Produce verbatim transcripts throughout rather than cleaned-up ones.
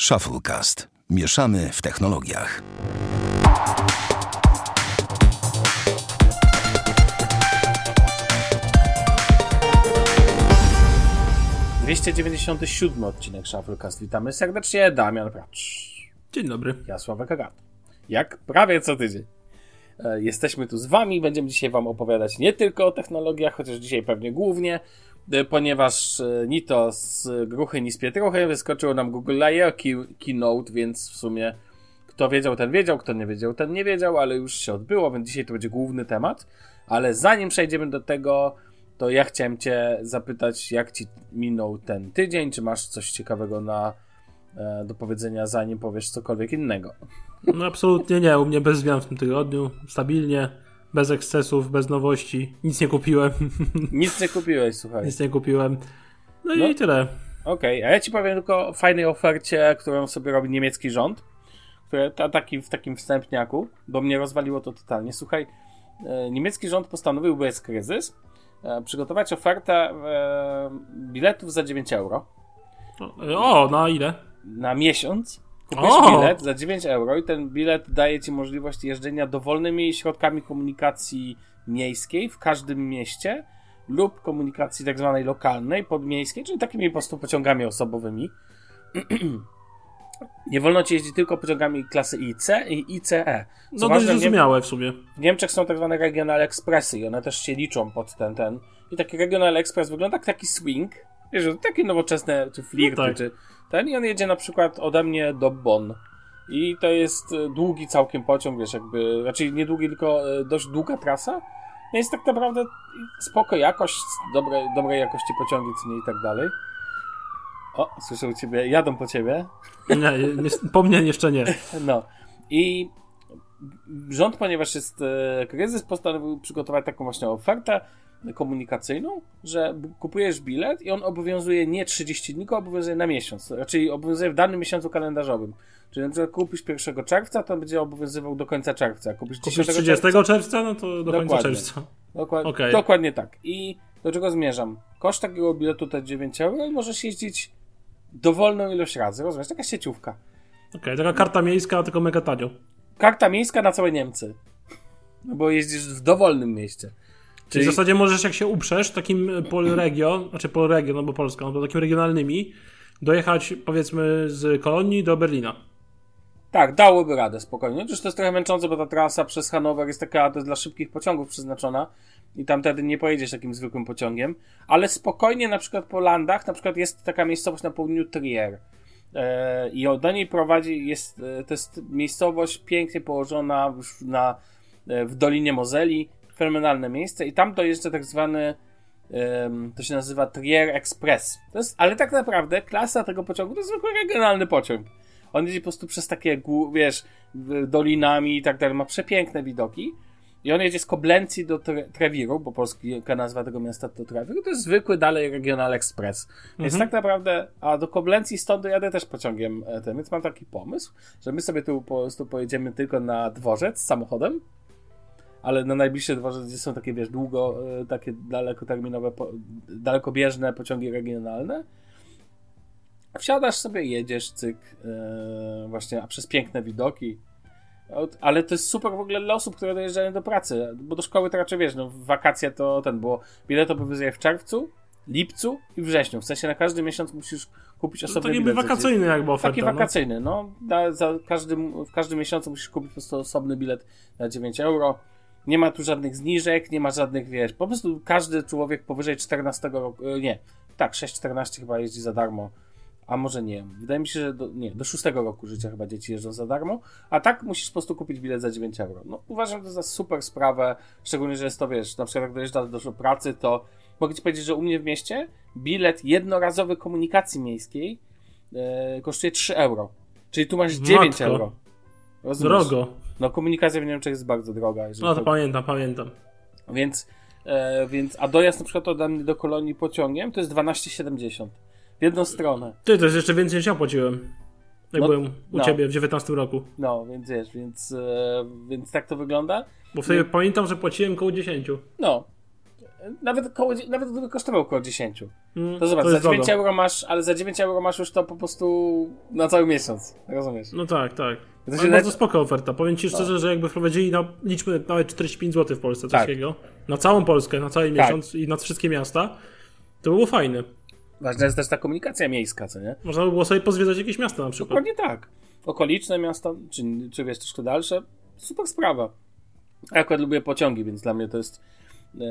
ShuffleCast. Mieszamy w technologiach. dwieście dziewięćdziesiąty siódmy odcinek ShuffleCast. Witamy serdecznie, Damian Pracz. Dzień dobry. Ja Sławek Agat. Jak prawie co tydzień. Jesteśmy tu z wami, będziemy dzisiaj wam opowiadać nie tylko o technologiach, chociaż dzisiaj pewnie głównie, ponieważ ni to z gruchy, ni z pietruchy wyskoczyło nam Google I O Keynote, więc w sumie kto wiedział, ten wiedział, kto nie wiedział, ten nie wiedział, ale już się odbyło, więc dzisiaj to będzie główny temat. Ale zanim przejdziemy do tego, to ja chciałem cię zapytać, jak ci minął ten tydzień, czy masz coś ciekawego na do powiedzenia, zanim powiesz cokolwiek innego. No absolutnie nie, u mnie bez zmian w tym tygodniu, stabilnie, bez ekscesów, bez nowości, nic nie kupiłem. Nic nie kupiłeś, słuchaj. Nic nie kupiłem, no, no i tyle. Okej, okay. A ja ci powiem tylko o fajnej ofercie, którą sobie robi niemiecki rząd, który taki, w takim wstępniaku, bo mnie rozwaliło to totalnie. Słuchaj, niemiecki rząd postanowił, bo jest kryzys, przygotować ofertę biletów za dziewięć euro. O, na ile? Na miesiąc kupujesz oh. bilet za dziewięć euro i ten bilet daje ci możliwość jeżdżenia dowolnymi środkami komunikacji miejskiej w każdym mieście lub komunikacji tak zwanej lokalnej, podmiejskiej, czyli takimi po prostu pociągami osobowymi. Nie wolno ci jeździć tylko pociągami klasy I C i I C E. No dość zrozumiałe w sumie. W Niemczech są tak zwane regional expressy i one też się liczą pod ten, ten. I taki regional express wygląda jak taki swing, wiesz, takie nowoczesne, czy flirty, no tak. czy ten, i on jedzie na przykład ode mnie do Bonn. I to jest długi całkiem pociąg, wiesz, jakby, raczej nie długi, tylko dość długa trasa. Więc tak naprawdę spoko jakość, dobre, dobrej jakości pociągi, co nie i tak dalej. O, słyszę u ciebie, jadą po ciebie. Nie, nie, po mnie jeszcze nie. No. I rząd, ponieważ jest kryzys, postanowił przygotować taką właśnie ofertę komunikacyjną, że kupujesz bilet i on obowiązuje nie trzydzieści dni, tylko obowiązuje na miesiąc, raczej obowiązuje w danym miesiącu kalendarzowym. Czyli na przykład kupisz pierwszego czerwca, to będzie obowiązywał do końca czerwca. Kupisz, kupisz trzydziestego czerwca, no to do dokładnie, końca czerwca. Dokładnie, okay. Dokładnie tak. I do czego zmierzam? Koszt takiego biletu to dziewięć euro i możesz jeździć dowolną ilość razy, rozumiesz? Taka sieciówka. Okej, okay, taka karta miejska, tylko mega tanio. Karta miejska na całe Niemcy. No bo jeździsz w dowolnym mieście. Czyli w zasadzie możesz, jak się uprzesz, takim polregio, znaczy polregio, no bo Polska, no bo takim regionalnymi, dojechać powiedzmy z Kolonii do Berlina. Tak, dałoby radę spokojnie. Chociaż to jest trochę męczące, bo ta trasa przez Hanower jest taka, to jest dla szybkich pociągów przeznaczona i tam wtedy nie pojedziesz takim zwykłym pociągiem, ale spokojnie na przykład po Landach, na przykład jest taka miejscowość na południu Trier e, i do niej prowadzi, jest, to jest miejscowość pięknie położona już na, w Dolinie Mozeli, fenomenalne miejsce i tam dojeżdża tak zwany, um, to się nazywa Trier Express. To jest, ale tak naprawdę klasa tego pociągu to jest zwykły regionalny pociąg. On jeździ po prostu przez takie, wiesz, dolinami i tak dalej, ma przepiękne widoki i on jedzie z Koblencji do Tre- Trewiru, bo polska nazwa tego miasta to Trewir, to jest zwykły dalej Regional Express. Mhm. Więc tak naprawdę, a do Koblencji stąd dojadę też pociągiem tym, więc mam taki pomysł, że my sobie tu po prostu pojedziemy tylko na dworzec samochodem, ale na najbliższe dworze, gdzie są takie, wiesz, długo, takie dalekoterminowe, dalekobieżne pociągi regionalne. Wsiadasz sobie, jedziesz, cyk, yy, właśnie, a przez piękne widoki. Ale to jest super w ogóle dla osób, które dojeżdżają do pracy, bo do szkoły to raczej, wiesz, no w wakacje to ten, bo bilet obowiązuje w czerwcu, lipcu i wrześniu. W sensie na każdy miesiąc musisz kupić osobny bilet. No to niby wakacyjny jakby oferta. Taki wakacyjny, no. no za każdym, w każdym miesiącu musisz kupić po prostu osobny bilet na dziewięć euro. Nie ma tu żadnych zniżek, nie ma żadnych, wiesz, po prostu każdy człowiek powyżej czternastego roku, nie, tak, sześć czternaście chyba jeździ za darmo, a może nie, wydaje mi się, że do, nie, do szóstego roku życia chyba dzieci jeżdżą za darmo, a tak musisz po prostu kupić bilet za dziewięć euro. No uważam to za super sprawę, szczególnie, że jest to, wiesz, na przykład jak dojeżdżasz do pracy, to mogę ci powiedzieć, że u mnie w mieście bilet jednorazowy komunikacji miejskiej e, kosztuje trzy euro, czyli tu masz dziewięć euro. Rozumiesz? Drogo. No komunikacja w Niemczech jest bardzo droga. No to, to pamiętam, pamiętam. Więc, e, więc, a dojazd na przykład ode mnie do Kolonii pociągiem to jest dwanaście siedemdziesiąt w jedną stronę. Ty, to jest jeszcze więcej niż ja płaciłem. Jak no, byłem u no. ciebie w dziewiętnastym roku. No, więc wiesz, więc, e, więc tak to wygląda. Bo wtedy no. pamiętam, że płaciłem koło dziesięć. No. Nawet, koło, nawet gdyby kosztował około dziesięć. Mm, to zobacz, to za dziewięć drogo. Euro masz, ale za dziewięć euro masz już to po prostu na cały miesiąc. Rozumiesz? No tak, tak. To jest bardzo spoko oferta. Powiem ci szczerze, że jakby wprowadzili na liczby nawet czterdzieści pięć złotych w Polsce coś takiego. Na całą Polskę, na cały miesiąc i na wszystkie miasta. To było fajne. Ważna jest też ta komunikacja miejska, co nie? Można by było sobie pozwiedzać jakieś miasta na przykład. Dokładnie tak. Okoliczne miasta, czy, czy wiesz, troszkę dalsze. Super sprawa. Ja akurat lubię pociągi, więc dla mnie to jest yy,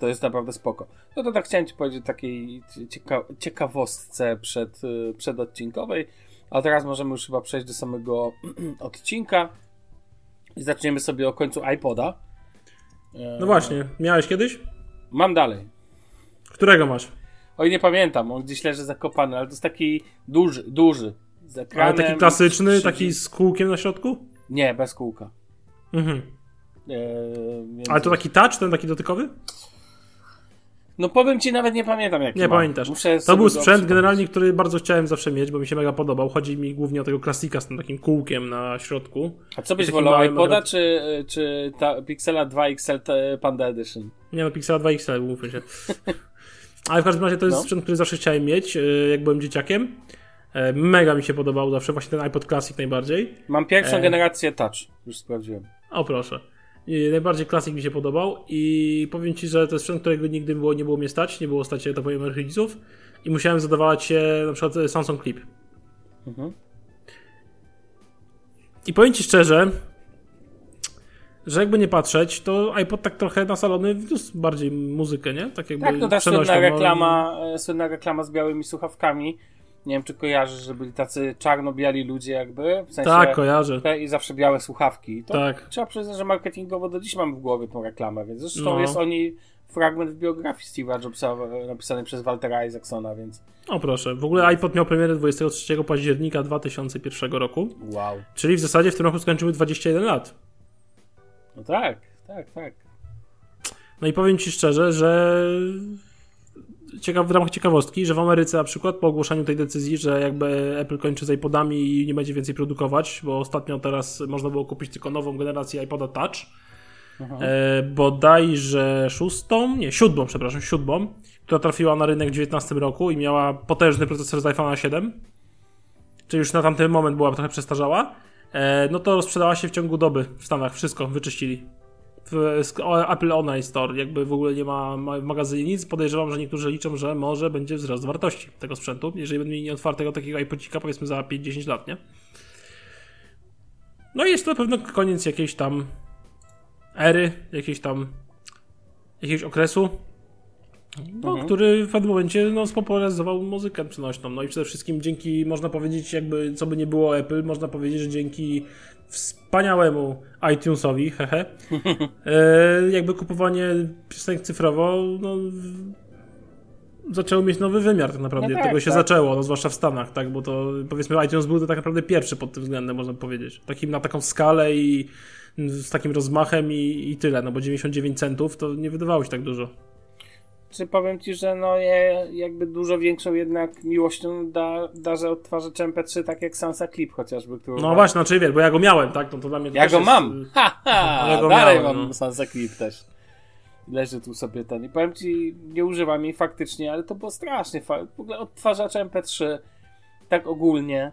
to jest naprawdę spoko. No to tak chciałem ci powiedzieć o takiej cieka- ciekawostce przed, przedodcinkowej, a teraz możemy już chyba przejść do samego odcinka i zaczniemy sobie o końcu iPoda. Yy, no właśnie, miałeś kiedyś? Mam dalej. Którego masz? Oj, nie pamiętam, on gdzieś leży zakopany, ale to jest taki duży, duży. Z ekranem, ale taki klasyczny, trzy... taki z kółkiem na środku? Nie, bez kółka. Mhm. Eee, więc... Ale to taki touch, ten taki dotykowy? No powiem ci, nawet nie pamiętam jaki. Nie mam. Pamiętasz. Muszę to był sprzęt generalnie, który bardzo chciałem zawsze mieć, bo mi się mega podobał. Chodzi mi głównie o tego klasika z tym takim kółkiem na środku. A co byś wolał, iPoda czy, czy ta Pixela dwa X L Panda Edition? Nie no, Pixela dwa X L, mówmy się. Ale w każdym razie to jest no. sprzęt, który zawsze chciałem mieć, jak byłem dzieciakiem. Mega mi się podobał zawsze, właśnie ten iPod Classic najbardziej. Mam pierwszą e... generację Touch, już sprawdziłem. O proszę. I najbardziej Classic mi się podobał i powiem ci, że to jest sprzęt, którego nigdy było, nie było mnie stać, nie było stać się, tak powiem, rodziców i musiałem zadawać się na przykład Samsung Clip. Mhm. I powiem ci szczerze, że jakby nie patrzeć, to iPod tak trochę na salony wniósł bardziej muzykę, nie? Tak, jakby tak, to też słynna reklama, słynna reklama z białymi słuchawkami. Nie wiem, czy kojarzysz, że byli tacy czarno-biali ludzie jakby, w sensie... Tak, kojarzę. I zawsze białe słuchawki. To tak. Trzeba przyznać, że marketingowo do dziś mamy w głowie tą reklamę, więc zresztą no. jest o niej fragment w biografii Steve'a Jobsa napisany przez Waltera Isaacsona, więc... O proszę, w ogóle iPod miał premierę dwudziestego trzeciego października dwa tysiące pierwszego roku. Wow. Czyli w zasadzie w tym roku skończymy dwadzieścia jeden lat. No tak, tak, tak. No i powiem ci szczerze, że... Ciekaw, w ramach ciekawostki, że w Ameryce na przykład po ogłoszeniu tej decyzji, że jakby Apple kończy z iPodami i nie będzie więcej produkować, bo ostatnio teraz można było kupić tylko nową generację iPoda Touch, e, bodajże szóstą, nie, siódmą, przepraszam, siódmą, która trafiła na rynek w dziewiętnastym roku i miała potężny procesor z iPhone'a siedem, czyli już na tamten moment była trochę przestarzała, e, no to sprzedała się w ciągu doby w Stanach, wszystko wyczyścili. W Apple Online Store, jakby w ogóle nie ma w magazynie nic, podejrzewam, że niektórzy liczą, że może będzie wzrost wartości tego sprzętu, jeżeli będą mieli nieotwartego takiego iPodzika, powiedzmy za pięć do dziesięciu lat, nie? No i jest to na pewno koniec jakiejś tam ery, jakiejś tam jakiegoś okresu, no, mhm. który w pewnym momencie no, spopularyzował muzykę przenośną, no i przede wszystkim dzięki, można powiedzieć, jakby co by nie było Apple, można powiedzieć, że dzięki wspaniałemu iTunesowi, hehe, e, jakby kupowanie piosenek cyfrowo no, w, zaczęło mieć nowy wymiar tak naprawdę, no tak, tego się tak. zaczęło, no, zwłaszcza w Stanach, tak, bo to powiedzmy iTunes był to tak naprawdę pierwszy pod tym względem, można powiedzieć, takim na taką skalę i z takim rozmachem i, i tyle, no bo dziewięćdziesiąt dziewięć centów to nie wydawało się tak dużo. Czy powiem ci, że no je jakby dużo większą jednak miłością da, darzę odtwarzacz M P trzy, tak jak Sansa Clip chociażby. Który no ma... właśnie, znaczy wiesz, bo ja go miałem, tak? No to dla mnie ja, go jest... mam. Ha, ha, ja go mam! Dalej miałem, mam no. Sansa Clip też. Leży tu sobie ten. I powiem ci, nie używam jej faktycznie, ale to było strasznie fa... W ogóle odtwarzacz M P trzy, tak ogólnie.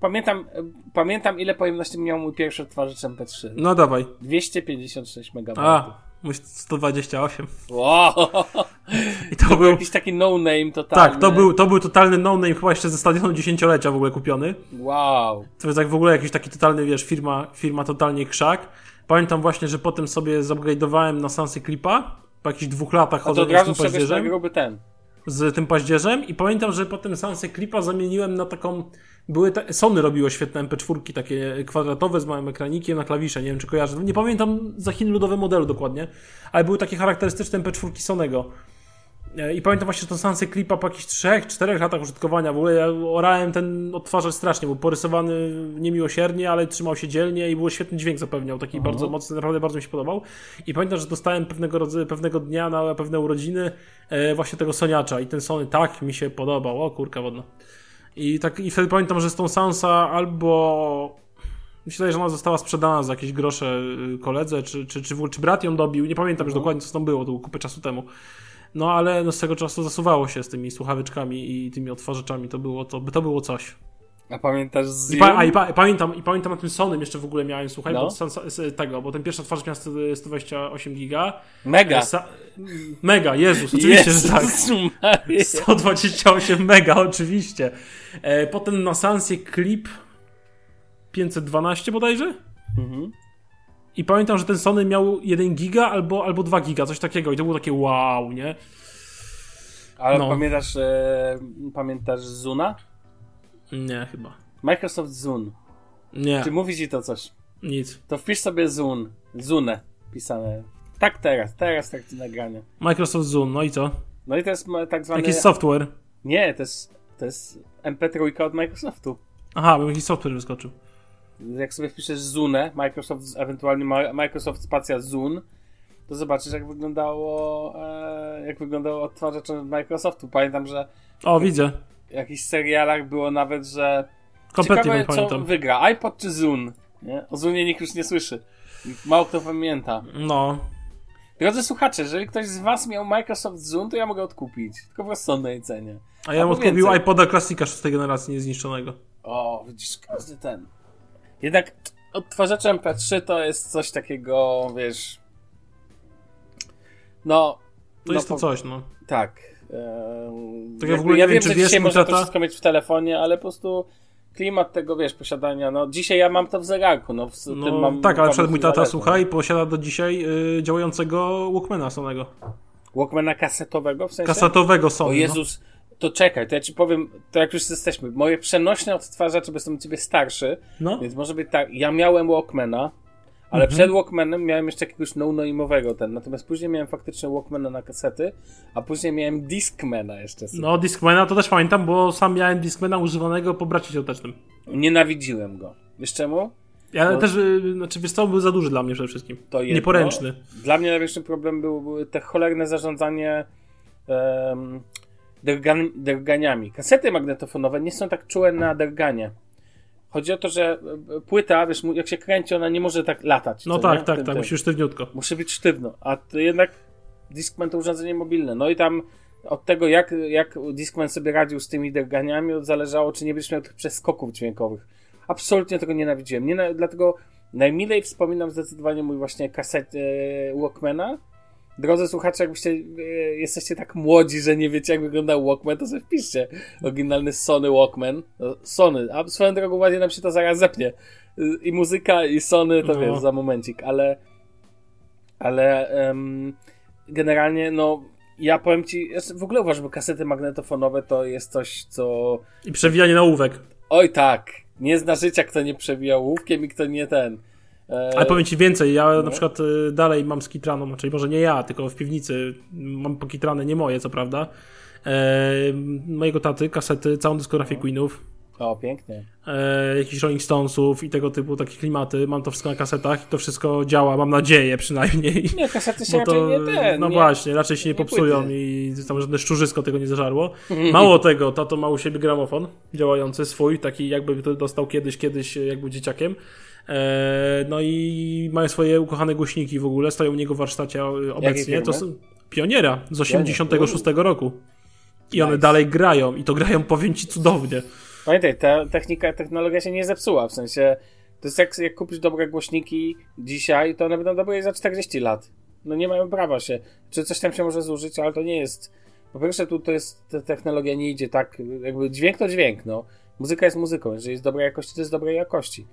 Pamiętam, pamiętam ile pojemności miał mój pierwszy odtwarzacz M P trzy. No dawaj. dwieście pięćdziesiąt sześć megabajtów. A. Mój sto dwadzieścia osiem. Wow. I to, to był jakiś taki no-name totalny. Tak, to był, to był totalny no-name, chyba jeszcze ze stadionu dziesięciolecia w ogóle kupiony. Wow. To jest jak w ogóle jakiś taki totalny, wiesz, firma, firma totalnie krzak. Pamiętam właśnie, że potem sobie zupgrade'owałem na Sansy Clipa, po jakichś dwóch latach chodzę z tym paździerzem. Ten. Z tym paździerzem i pamiętam, że potem Sansy Clipa zamieniłem na taką... Były ta... Sony robiło świetne M P cztery, takie kwadratowe z małym ekranikiem na klawisze, nie wiem czy kojarzę, nie pamiętam za Chin ludowy modelu dokładnie, ale były takie charakterystyczne M P cztery Sonego. I pamiętam właśnie, że to Sansa Clipa po jakichś trzech, czterech latach użytkowania, w ogóle ja orałem ten odtwarzacz strasznie, był porysowany niemiłosiernie, ale trzymał się dzielnie i był świetny dźwięk zapewniał, taki Aha. bardzo mocny, naprawdę bardzo mi się podobał. I pamiętam, że dostałem pewnego rodzaju, pewnego dnia na pewne urodziny e, właśnie tego Soniacza i ten Sony tak mi się podobał, o kurka wodna. I tak i wtedy pamiętam, że z tą Sansa albo Myślę, że ona została sprzedana za jakieś grosze koledze, czy, czy, czy, czy brat ją dobił, nie pamiętam już dokładnie, co tam było, to było kupę czasu temu. No ale no, z tego czasu zasuwało się z tymi słuchaweczkami i tymi otworzaczami, to było, to, to było coś. A pamiętasz z... I pa, a, i pa, pamiętam, i pamiętam o tym Sonym jeszcze w ogóle miałem, słuchaj, no. bo, z, tego, bo ten pierwszy otworzacz miał sto dwadzieścia osiem giga. Mega. Sa, mega, Jezus, oczywiście, Jezus, że tak. sto dwadzieścia osiem mega, oczywiście. E, potem na Sansie Clip pięćset dwanaście bodajże. Mhm. I pamiętam, że ten Sony miał jeden giga albo, albo dwa giga, coś takiego. I to było takie wow, nie? Ale no. pamiętasz, e, pamiętasz Zuna? Nie, chyba. Microsoft Zune. Nie. Czy mówi ci to coś? Nic. To wpisz sobie Zune. Zune pisane. Tak teraz, teraz tak to nagranie. Microsoft Zune, no i co? No i to jest tak zwany... Jakiś software? Nie, to jest, to jest em pe trzy od Microsoftu. Aha, bo jakiś software wyskoczył. Jak sobie wpiszesz Zune, Microsoft, ewentualnie Microsoft spacja Zune, to zobaczysz, jak wyglądało e, jak wyglądało odtwarzacz od Microsoftu. Pamiętam, że... O, w, widzę. W jakichś serialach było nawet, że... Kompletnie nie pamiętam. Co wygra, iPod czy Zune? Nie? O Zunie nikt już nie słyszy. Mało kto pamięta. No. Drodzy słuchacze, jeżeli ktoś z was miał Microsoft Zune, to ja mogę odkupić. Tylko w rozsądnej cenie. A ja bym odkupił co... iPoda Classica szóstej generacji niezniszczonego. O, widzisz, każdy ten... Jednak odtwarzaczem em pe trzy to jest coś takiego, wiesz... No... To no, jest to po... coś, no. Tak. Ehm, tak ja w ogóle ja nie wiem, czy że wiesz, dzisiaj można to wszystko mieć w telefonie, ale po prostu klimat tego, wiesz, posiadania... No dzisiaj ja mam to w zegarku, no... W no tym mam, tak, ale przed mój tata, słuchaj, posiada do dzisiaj y, działającego Walkmana Sonego. Walkmana kasetowego, w sensie? Kasetowego Sony. O Jezus, no. To czekaj, to ja ci powiem, to jak już jesteśmy, moje przenośne odtwarzacze, bo jestem u ciebie starszy, no. Więc może być tak, ja miałem Walkmana, ale mhm. przed Walkmanem miałem jeszcze jakiegoś no-name'owego ten, natomiast później miałem faktycznie Walkmana na kasety, a później miałem Discmana jeszcze sobie. No Discmana to też pamiętam, bo sam miałem Discmana używanego po bracie ciotecznym. Nienawidziłem go. Wiesz czemu? Ja bo... też, znaczy wiesz co, był za duży dla mnie przede wszystkim. To jedno. Nieporęczny. Dla mnie największy problem był, były te cholerne zarządzanie um, drgan- drganiami. Kasety magnetofonowe nie są tak czułe na drganie. Chodzi o to, że płyta, wiesz, jak się kręci, ona nie może tak latać. No tak, nie? tak, tym, tak, tym. Musi sztywniutko. Musi być sztywno, a to jednak Discman to urządzenie mobilne. No i tam od tego, jak, jak Discman sobie radził z tymi drganiami, zależało, czy nie będziesz miał tych przeskoków dźwiękowych. Absolutnie tego nienawidziłem. Nie, dlatego najmilej wspominam zdecydowanie mój właśnie kaset e, Walkmana. Drodzy słuchacze, jakbyście e, jesteście tak młodzi, że nie wiecie, jak wygląda Walkman, to sobie wpiszcie oryginalny Sony Walkman. Sony, a swoją drogą ładnie nam się to zaraz zepnie. I muzyka, i Sony, to no. wiesz, za momencik, ale ale um, generalnie, no ja powiem ci, ja w ogóle uważam, że kasety magnetofonowe to jest coś, co... I przewijanie nałówek. Oj tak, nie zna życia, kto nie przewijał łówkiem i kto nie ten... Ale powiem ci więcej, ja no. na przykład dalej mam skitraną, znaczy może nie ja, tylko w piwnicy mam pokitrane, nie moje co prawda, e, mojego taty, kasety, całą dyskografię no. Queenów. O, pięknie. E, jakichś Rolling Stonesów i tego typu takie klimaty, mam to wszystko na kasetach i to wszystko działa, mam nadzieję przynajmniej. Nie, kasety się to, raczej nie ten. No nie, właśnie, raczej się nie, nie popsują płyty. I tam żadne szczurzysko tego nie zażarło. Mało tego, tato ma u siebie gramofon działający, swój, taki jakby to dostał kiedyś, kiedyś jak był dzieciakiem. No i mają swoje ukochane głośniki w ogóle, stoją u niego w warsztacie obecnie, to są Pioniera z osiemdziesiątego szóstego roku i nice. One dalej grają i to grają, powiem ci, cudownie. Pamiętaj, ta technika, technologia się nie zepsuła, w sensie to jest jak, jak kupisz dobre głośniki dzisiaj, to one będą dobre za czterdzieści lat, no nie mają prawa się, czy coś tam się może zużyć, ale to nie jest, po pierwsze tu to jest, ta technologia nie idzie tak, jakby dźwięk to dźwięk, no, muzyka jest muzyką, jeżeli jest dobrej jakości, to jest dobrej jakości.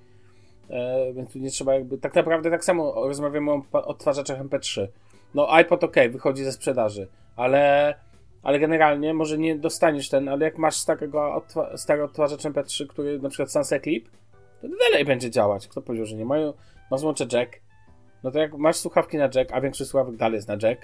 E, więc tu nie trzeba jakby, tak naprawdę tak samo rozmawiamy o odtwarzaczach em pe trzy. No iPod ok, wychodzi ze sprzedaży, ale, ale generalnie może nie dostaniesz ten, ale jak masz starego, odtwa- stary odtwarzacz em pe trzy, który na przykład Sansa Clip, to dalej będzie działać. Kto powiedział, że nie ma, ma złącze jack, no to jak masz słuchawki na jack, a większość słuchawek dalej jest na jack,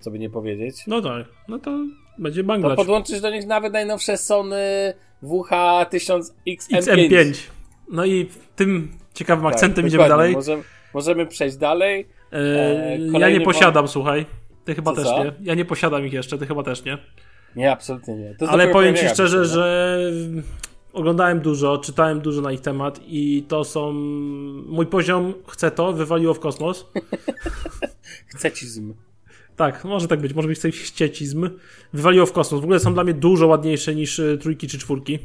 co by nie powiedzieć. No tak, no to będzie banglać. To podłączysz do nich nawet najnowsze Sony W H tysiąc X M pięć. No i tym ciekawym tak, akcentem idziemy dalej. Możemy, możemy przejść dalej. E, ja nie posiadam, po... słuchaj. Ty chyba Co też za? nie. Ja nie posiadam ich jeszcze, ty chyba też nie. Nie, absolutnie nie. To ale powiem ci szczerze, że oglądałem dużo, czytałem dużo na ich temat i to są... Mój poziom, chcę to, wywaliło w kosmos. Chcecizm. Tak, może tak być, może być chcecizm. Wywaliło w kosmos. W ogóle są dla mnie dużo ładniejsze niż trójki czy czwórki.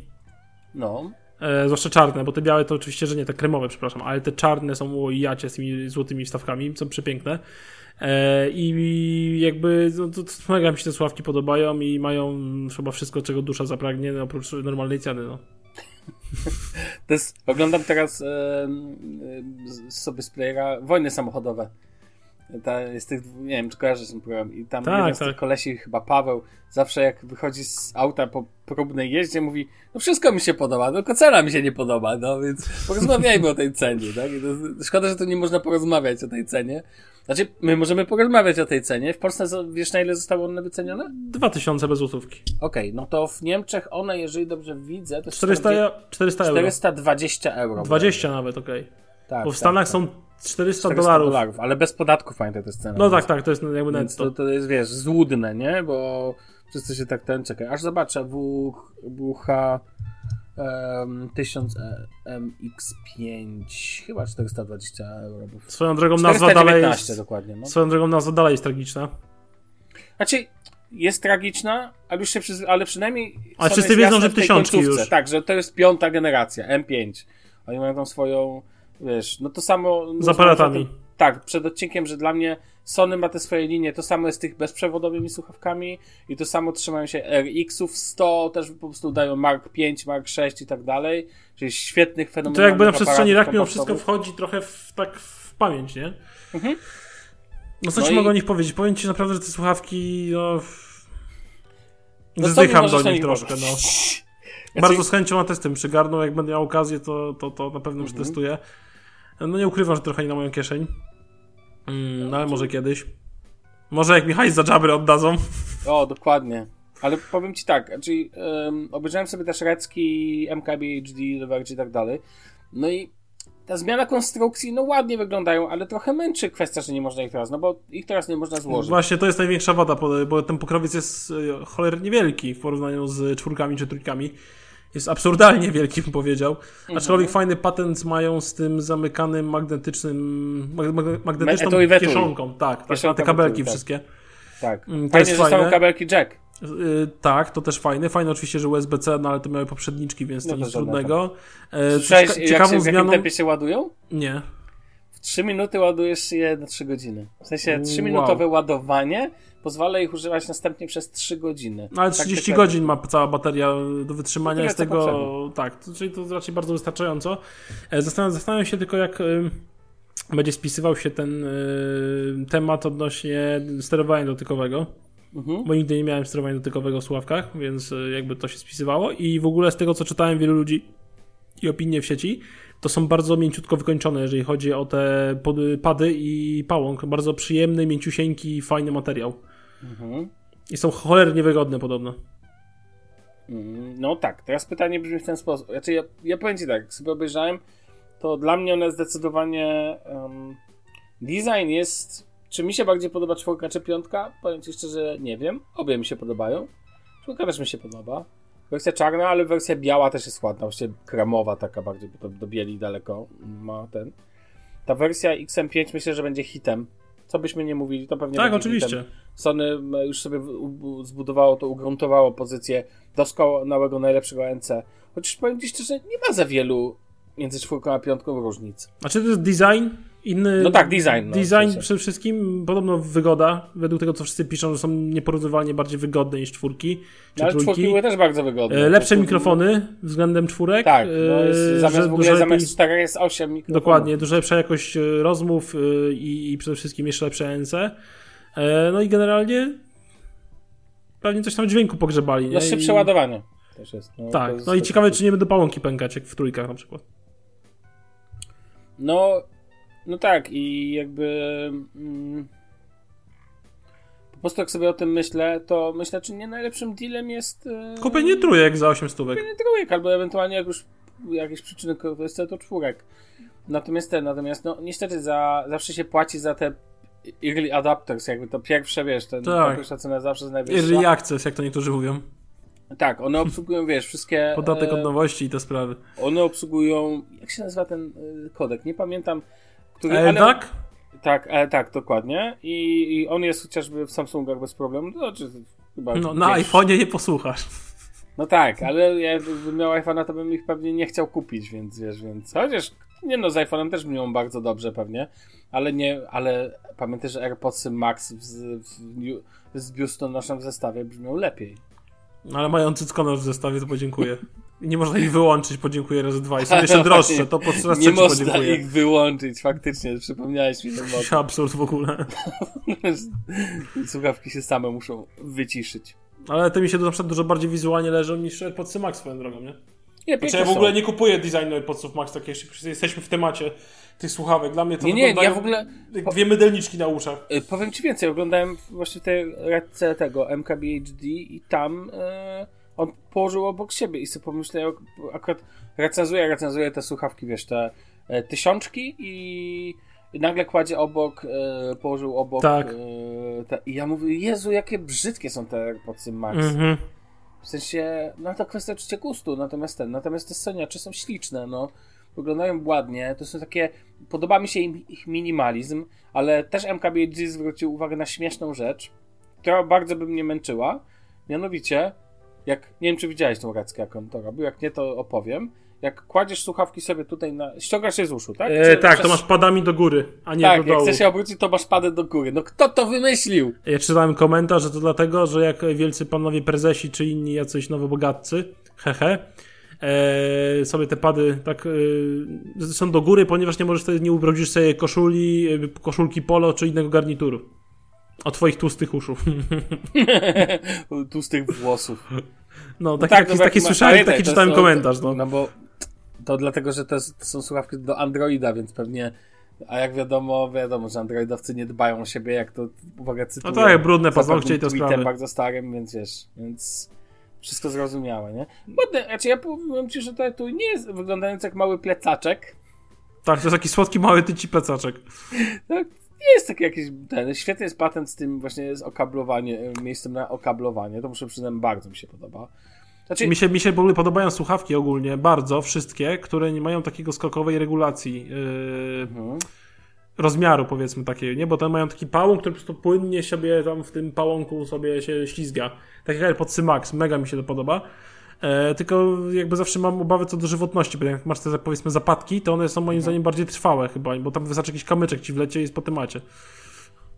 No. E, zwłaszcza czarne, bo te białe to oczywiście, że nie, te kremowe, przepraszam, ale te czarne są o jacie z tymi złotymi wstawkami, są przepiękne. E, i jakby no, to, to mega mi się te słuchawki podobają i mają chyba wszystko, czego dusza zapragnie, no, oprócz normalnej ceny, no. To jest, oglądam teraz e, e, sobie z playera Wojny Samochodowe. Ta, jest tych, nie wiem, czy kojarzysz ten program. I tam tak, jeden z tych tak. kolesi, chyba Paweł, zawsze jak wychodzi z auta po próbnej jeździe, mówi, no wszystko mi się podoba, tylko cena mi się nie podoba, no więc porozmawiajmy o tej cenie. Tak? I to, szkoda, że tu nie można porozmawiać o tej cenie. Znaczy, my możemy porozmawiać o tej cenie. W Polsce, wiesz, na ile zostały one wycenione? dwa tysiące bez złotówki. Okej, okay, no to w Niemczech one, jeżeli dobrze widzę, to czterysta, czterysta euro. czterysta dwadzieścia euro. dwadzieścia będzie. Nawet, okej. Okay. Tak, bo w Stanach tak, są czterysta dolarów. dolarów. Ale bez podatków, pamiętaj, to jest cena. No tak, tak, to jest jakby netto. To, to jest, wiesz, złudne, nie? Bo wszyscy się tak ten czekają. Aż zobaczę, W H tysiąc M X pięć, chyba czterysta dwadzieścia euro. Swoją drogą nazwa dalej jest, dokładnie, no. Swoją drogą nazwa dalej jest tragiczna. Znaczy, jest tragiczna, ale, już się przy, ale przynajmniej... Ale wszyscy wiedzą, że w tysiączki już. Tak, że to jest piąta generacja, M pięć. Oni mają tam swoją... Wiesz, no to samo... No z aparatami. Tym, tak, przed odcinkiem, że dla mnie Sony ma te swoje linie, to samo jest z tych bezprzewodowymi słuchawkami i to samo trzymają się R X-ów sto, też po prostu dają Mark pięć, Mark sześć i tak dalej, czyli świetnych, fenomenalnych aparatów. To jakby na przestrzeni rak miał wszystko wchodzi trochę w, tak w pamięć, nie? Mhm. No co no ci i... mogę o nich powiedzieć? Powiem ci naprawdę, że te słuchawki, no... no zdycham do nich troszkę, no. Bardzo z chęcią na testy przygarną, jak będę miał okazję, to, to, to na pewno mhm. przetestuję. No nie ukrywam, że trochę nie na moją kieszeń. Mm, no ale może kiedyś. Może jak mi hajs za dżabry oddadzą. O, dokładnie. Ale powiem ci tak, czyli um, obejrzałem sobie też Recki, M K B H D, Leverage i tak dalej. No i ta zmiana konstrukcji, no ładnie wyglądają, ale trochę męczy kwestia, że nie można ich teraz, no bo ich teraz nie można złożyć. Właśnie, to jest największa wada, bo ten pokrowiec jest cholernie wielki w porównaniu z czwórkami czy trójkami. Jest absurdalnie wielki, bym powiedział. Aczkolwiek mhm. fajny patent mają z tym zamykanym magnetycznym, magnetyczną etui, etui. kieszonką. Tak, tak, te kabelki etui, wszystkie. Tak. tak. To fajnie, jest że fajne. Są kabelki jack. Yy, tak, to też fajne. Fajne oczywiście, że U S B C, no ale to miały poprzedniczki, więc no to nic trudnego. Yy, Słyszałeś, cieka- jak się, w jakim tempie się ładują? Nie. W trzy minuty ładujesz je na trzy godziny. W sensie trzyminutowe wow. ładowanie pozwala ich używać następnie przez trzy godziny. Ale trzydzieści tak godzin ma cała bateria do wytrzymania i z tego... Potrzebne. Tak, to, czyli to raczej bardzo wystarczająco. Zastanawiam, zastanawiam się tylko, jak y, będzie spisywał się ten y, temat odnośnie sterowania dotykowego. Mhm. Bo nigdy nie miałem sterowania dotykowego w słuchawkach, więc y, jakby to się spisywało. I w ogóle z tego, co czytałem wielu ludzi i opinie w sieci, to są bardzo mięciutko wykończone, jeżeli chodzi o te pady i pałąk. Bardzo przyjemny, mięciusieńki, fajny materiał. Mhm. I są cholernie wygodne podobno. No tak, teraz pytanie brzmi w ten sposób. Znaczy ja, ja powiem ci tak, jak sobie obejrzałem, to dla mnie one zdecydowanie... Um, design jest... Czy mi się bardziej podoba czwórka czy piątka? Powiem ci szczerze, nie wiem. Obie mi się podobają. Czwórka też mi się podoba. Wersja czarna, ale wersja biała też jest ładna. Właściwie kremowa taka bardziej, bo to do bieli daleko ma ten. Ta wersja X M pięć myślę, że będzie hitem. Co byśmy nie mówili, to pewnie... Tak, oczywiście. Hitem. Sony już sobie zbudowało to, ugruntowało pozycję doskonałego, najlepszego N C. Chociaż powiem ci szczerze, nie ma za wielu między czwórką a piątką różnic. A czy to jest design? Inny, no tak, design. No, design no, przede wszystkim, podobno wygoda, według tego co wszyscy piszą, że są nieporównywalnie bardziej wygodne niż czwórki czy ale trójki. Czwórki były też bardzo wygodne. Lepsze to mikrofony względem czwórek. Tak, no jest, zamiast w ogóle zamiast czterech jest osiem mikrofonów. Dokładnie, dużo lepsza jakość rozmów i, i przede wszystkim jeszcze lepsze N C. No i generalnie pewnie coś tam dźwięku pogrzebali. No szybsze ładowanie też jest. No, tak, jest no i ciekawe czy nie będą pałąki pękać jak w trójkach na przykład. No... No tak i jakby mm, po prostu jak sobie o tym myślę, to myślę, czy nie najlepszym dealem jest... Yy, kupienie trójek za osiem stówek. Kupienie trójek, albo ewentualnie jak już jakieś przyczyny korzystają, to czwórek. Natomiast ten, natomiast no niestety za, zawsze się płaci za te early adapters, jakby to pierwsze, wiesz, ten, tak. Ta pierwsza cena zawsze jest najwyższa. Early access, jak to niektórzy mówią. Tak, one obsługują, wiesz, wszystkie... Podatek od nowości i te sprawy. One obsługują... Jak się nazywa ten kodek? Nie pamiętam. Który, ale... Tak? Tak, e, tak, dokładnie. I, I on jest chociażby w Samsungach bez problemu. No, czy, chyba no na iPhone'ie nie posłuchasz. No tak, ale ja bym miał iPhone'a, to bym ich pewnie nie chciał kupić, więc wiesz, więc... Chociaż, nie no, z iPhone'em też brzmią bardzo dobrze pewnie, ale nie, ale pamiętaj, że AirPods Max z, z biustonoszem w zestawie brzmią lepiej. Ale mają cyckonosz w zestawie, to podziękuję. Nie można ich wyłączyć, podziękuję razy dwa. I są jeszcze droższe, to po raz trzeci podziękuję. Nie można ich wyłączyć, faktycznie, przypomniałeś mi ten motyw. Absurd w ogóle. Słuchawki się same muszą wyciszyć. Ale te mi się na przykład dużo bardziej wizualnie leżą niż AirPods Max swoją drogą, nie? Nie, znaczy, ja w ogóle nie kupuję designu AirPodsów Max, tak jeszcze jesteśmy w temacie tych słuchawek. Dla mnie to nie, nie, ja w ogóle jak dwie mydelniczki na uszach. Powiem ci więcej, oglądałem właśnie te radce tego M K B H D i tam e, on położył obok siebie i sobie pomyślałem, akurat recenzuje, recenzuje te słuchawki, wiesz, te e, tysiączki i nagle kładzie obok, e, położył obok. Tak. E, ta, I ja mówię, Jezu, jakie brzydkie są te AirPodsy Max. Mhm. W sensie, no to kwestia oczywiście gustu, natomiast ten, natomiast te soniacze są śliczne, no, wyglądają ładnie, to są takie, podoba mi się im, ich minimalizm, ale też M K B H D zwrócił uwagę na śmieszną rzecz, która bardzo by mnie męczyła, mianowicie, jak, nie wiem czy widziałeś tą rackę, jak on to robił, jak nie to opowiem, jak kładziesz słuchawki sobie tutaj na... ściągasz je z uszu, tak? Eee, tak, przez... to masz padami do góry, a nie tak, do dołu. Tak, jak chcesz się obrócić, to masz padę do góry. No kto to wymyślił? Ja czytałem komentarz, że to dlatego, że jak wielcy panowie prezesi czy inni jacyś nowobogatcy, hehe, eee, sobie te pady tak eee, są do góry, ponieważ nie możesz wtedy, nie ubrudzisz sobie koszuli, koszulki polo czy innego garnituru. O twoich tłustych uszów. Tłustych włosów. No, taki, no tak, taki, no, taki słyszałem, taki czytałem komentarz. No, no bo... To dlatego, że to, jest, to są słuchawki do Androida, więc pewnie, a jak wiadomo, wiadomo, że Androidowcy nie dbają o siebie, jak to uwaga cytuję. No tak, brudne paznokcie i to sprawy. Bardzo starym, więc wiesz, więc wszystko zrozumiałe, nie? Bo raczej ja powiem ci, że to tu nie jest wyglądający jak mały plecaczek. Tak, to jest taki słodki mały tyci plecaczek. Tak. Nie jest taki jakiś, ten, świetny jest patent z tym właśnie z okablowanie, miejscem na okablowanie, to muszę przyznać, bardzo mi się podoba. Znaczy... Mi się, mi się podobają słuchawki ogólnie, bardzo, wszystkie, które nie mają takiego skokowej regulacji yy, mhm. rozmiaru, powiedzmy takiej, nie? Bo tam mają taki pałąk, który po prostu płynnie sobie tam w tym pałąku sobie się ślizga. Tak jak AirPods Max, mega mi się to podoba. E, tylko jakby zawsze mam obawy co do żywotności, bo jak masz te, powiedzmy, zapadki, to one są moim zdaniem bardziej trwałe chyba, bo tam wystarczy jakiś kamyczek ci wlecie i jest po temacie.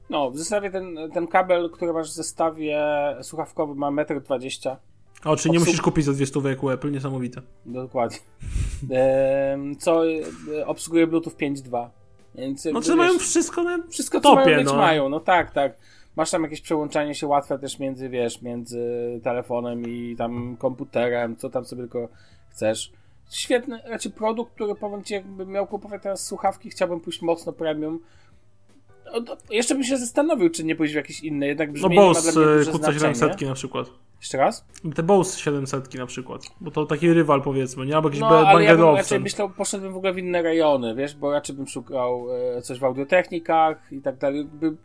No, w zestawie ten, ten kabel, który masz w zestawie słuchawkowy, ma metr dwadzieścia. O, czyli nie Obsług... musisz kupić za dwieście stówek u Apple, niesamowite. Dokładnie. E, co obsługuje Bluetooth pięć kropka dwa. Więc, no, czy mają wszystko na wszystko, co topie, mają, no. mają, no tak, tak. Masz tam jakieś przełączanie się łatwe też między, wiesz, między telefonem i tam komputerem, co tam sobie tylko chcesz. Świetny, raczej produkt, który powiem ci, jakbym miał kupować teraz słuchawki, chciałbym pójść mocno premium. O, to, jeszcze bym się zastanowił, czy nie pójść w jakieś inne, jednak brzmienie no Bose, ma dla mnie duże znaczenie. siedemset na przykład. Jeszcze raz? Te Bose siedemset na przykład, bo to taki rywal powiedzmy, nie? Albo jakiś no, ale ja bym raczej myślał, poszedłbym w ogóle w inne rejony, wiesz, bo raczej bym szukał e, coś w audiotechnikach i tak dalej, by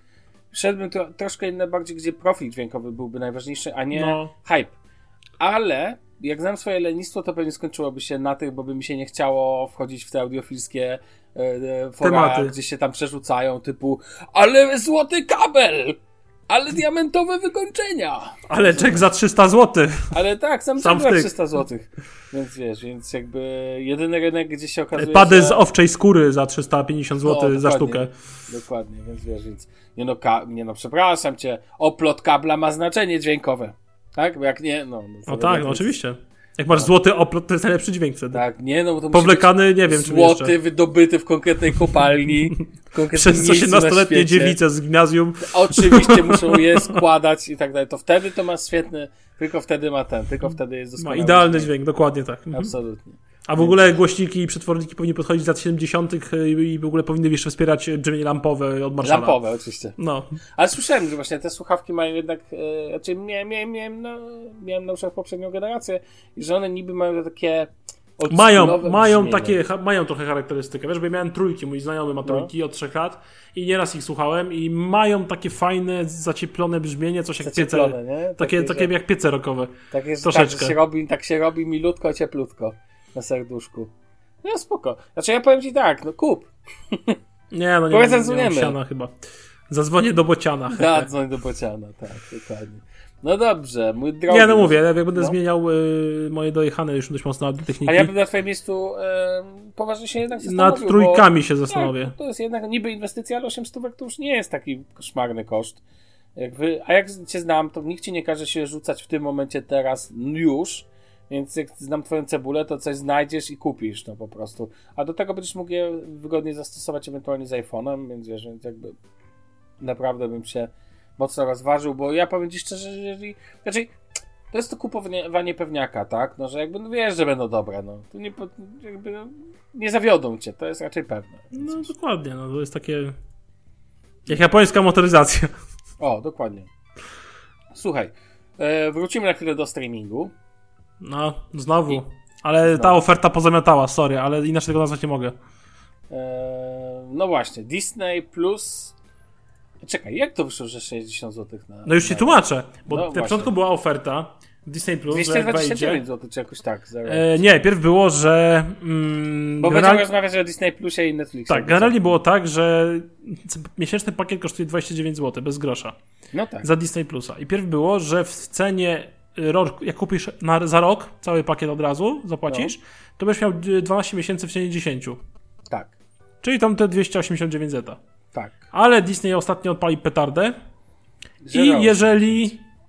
szedłbym tro, troszkę inne bardziej, gdzie profil dźwiękowy byłby najważniejszy, a nie no. hype. Ale jak znam swoje lenistwo, to pewnie skończyłoby się na tych, bo by mi się nie chciało wchodzić w te audiofilskie e, e, fora, gdzie się tam przerzucają typu ale złoty kabel! Ale diamentowe wykończenia! Ale czek za trzysta złotych! Ale tak, sam czek za trzysta złotych. Więc wiesz, więc jakby jedyny rynek, gdzie się okazuje... Pady że... z owczej skóry za trzysta pięćdziesiąt złotych no, za sztukę. Dokładnie, więc wiesz, więc... Nie no, ka... nie no, przepraszam cię, oplot kabla ma znaczenie dźwiękowe. Tak? Bo jak nie, no... No, no tak, no, oczywiście. Jak masz złoty oplot, to jest najlepszy dźwięk wtedy. Tak, nie no, bo to powlekany, nie wiem, czy złoty, jeszcze. wydobyty w konkretnej kopalni. W konkretnym przez osiemnastoletnie na dziewice z gimnazjum. Oczywiście muszą je składać i tak dalej. To wtedy to ma świetny, tylko wtedy ma ten, tylko wtedy jest doskonały. Ma idealny dźwięk, dźwięk dokładnie tak. Mhm. Absolutnie. A w ogóle głośniki i przetworniki powinny podchodzić z lat siedemdziesiątych i w ogóle powinny jeszcze wspierać drzwi lampowe od Marszala. Lampowe, oczywiście. No. Ale słyszałem, że właśnie te słuchawki mają jednak, e, znaczy miałem, miałem, miałem, no, miałem na uszach poprzednią generację i że one niby mają takie Mają, mają takie, ha, mają trochę charakterystykę. Wiesz, bo ja miałem trójki, mój znajomy ma trójki no. od trzech lat i nieraz ich słuchałem i mają takie fajne, zacieplone brzmienie, coś jak piece, nie? Takie, takie, że, takie jak piece rockowe. Tak, jest, tak, się robi, tak się robi milutko, cieplutko na serduszku. No spoko. Znaczy ja powiem ci tak, no kup. Nie, no nie, Porecenzujemy. nie, nie chyba. Zadzwonię do Bociana. Zadzwoń do Bociana, tak, dokładnie. No dobrze, mój drogi. Nie, no mówię, ja będę no. zmieniał y, moje dojechane już dość mocno techniki. Ale ja bym na twoim miejscu y, poważnie się jednak zastanowił. Nad trójkami bo, się zastanowię. Tak, to jest jednak niby inwestycja, ale osiemset stówek to już nie jest taki koszmarny koszt. Jakby, a jak cię znam, to nikt ci nie każe się rzucać w tym momencie teraz już, więc jak znam twoją cebulę, to coś znajdziesz i kupisz, no po prostu. A do tego będziesz mógł je wygodnie zastosować ewentualnie z iPhone'em, więc wiesz, więc jakby naprawdę bym się mocno rozważył, bo ja powiem ci szczerze, że jeżeli... Znaczy, to jest to kupowanie pewniaka, tak? No, że jakby no wiesz, że będą dobre, no. To nie, jakby, no, nie zawiodą cię, to jest raczej pewne. No dokładnie, no to jest takie... Jak japońska motoryzacja. O, dokładnie. Słuchaj, e, wrócimy na chwilę do streamingu. No, znowu. I... Ale znowu. Ta oferta pozamiatała, sorry, ale inaczej tego nazwać nie mogę. E, no właśnie, Disney Plus... Czekaj, jak to wyszło, że sześćdziesiąt złotych na... No już ci tłumaczę, bo no na początku była oferta Disney Plus, dwieście dwadzieścia dziewięć złotych czy jakoś tak. E, nie, pierw było, że... Mm, bo general... będziemy rozmawiać o Disney Plusie i Netflixie. Tak, generalnie było tak, że miesięczny pakiet kosztuje dwadzieścia dziewięć złotych, bez grosza. No tak. Za Disney Plusa. I pierw było, że w cenie, roku, jak kupisz na, za rok cały pakiet od razu, zapłacisz, no. to będziesz miał dwanaście miesięcy w cenie dziesięć. Tak. Czyli tam te dwieście osiemdziesiąt dziewięć zeta. Tak. Ale Disney ostatnio odpali petardę Zero. i jeżeli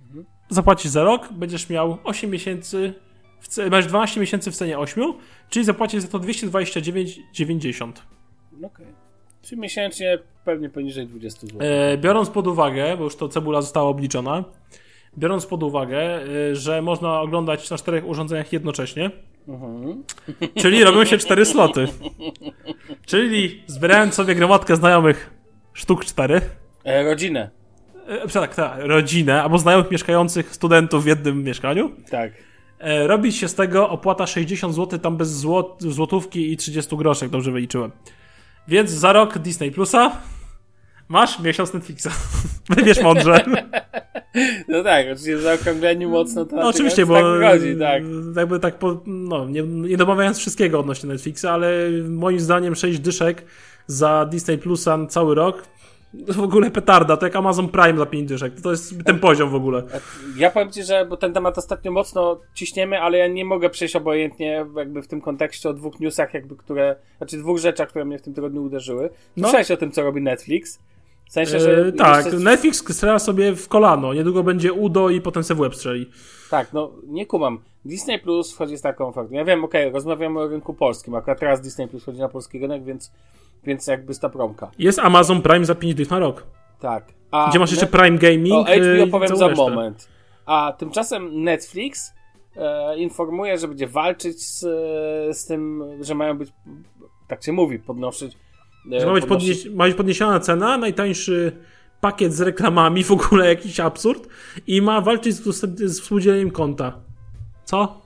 mhm. zapłacisz za rok, będziesz miał osiem miesięcy, w ce- masz dwanaście miesięcy w cenie ośmiu, czyli zapłacisz za to dwieście dwadzieścia dziewięć dziewięćdziesiąt. Okej. Czyli miesięcznie pewnie poniżej dwadzieścia złotych. E, biorąc pod uwagę, bo już to cebula została obliczona, biorąc pod uwagę, e, że można oglądać na czterech urządzeniach jednocześnie, mhm. czyli robią się cztery sloty. Czyli zbierając sobie gromadkę znajomych sztuk cztery. E, rodzinę. E, tak, tak, rodzinę, albo znajomych mieszkających studentów w jednym mieszkaniu. Tak. E, robi się z tego opłata sześćdziesiąt złotych, tam bez złot, złotówki i trzydzieści groszek, dobrze wyliczyłem. Więc za rok Disney Plusa masz miesiąc Netflixa. Wybierz mądrze. No tak, oczywiście w zaokrągleniu mocno to no oczywiście, bo tak rodzi, tak. Jakby tak, po, no, nie, nie domawiając wszystkiego odnośnie Netflixa, ale moim zdaniem sześć dyszek za Disney Plusa cały rok w ogóle petarda, to jak Amazon Prime za pięć dyszek, to jest ten poziom w ogóle. Ja powiem ci, że bo ten temat ostatnio mocno ciśniemy, ale ja nie mogę przejść obojętnie jakby w tym kontekście o dwóch newsach, jakby które, znaczy dwóch rzeczach, które mnie w tym tygodniu uderzyły. Słyszałeś no. o tym, co robi Netflix. W sensie, że... Yy, tak, coś... Netflix strzela sobie w kolano, niedługo będzie udo i potem se w łeb strzeli. Tak, no nie kumam. Disney Plus wchodzi z taką ofertą. Ja wiem, okej, okay, rozmawiamy o rynku polskim, akurat teraz Disney Plus wchodzi na polski rynek, więc, więc jakby sta promka. Jest Amazon Prime za pięć dych na rok. Tak. A gdzie masz jeszcze Net... Prime Gaming? O H B O powiem za resztę. moment. A tymczasem Netflix e, informuje, że będzie walczyć z, z tym, że mają być, tak się mówi, podnosić Że ma być, podnieś- ma być podniesiona cena, najtańszy pakiet z reklamami, w ogóle jakiś absurd i ma walczyć z, z współdzieleniem konta. Co?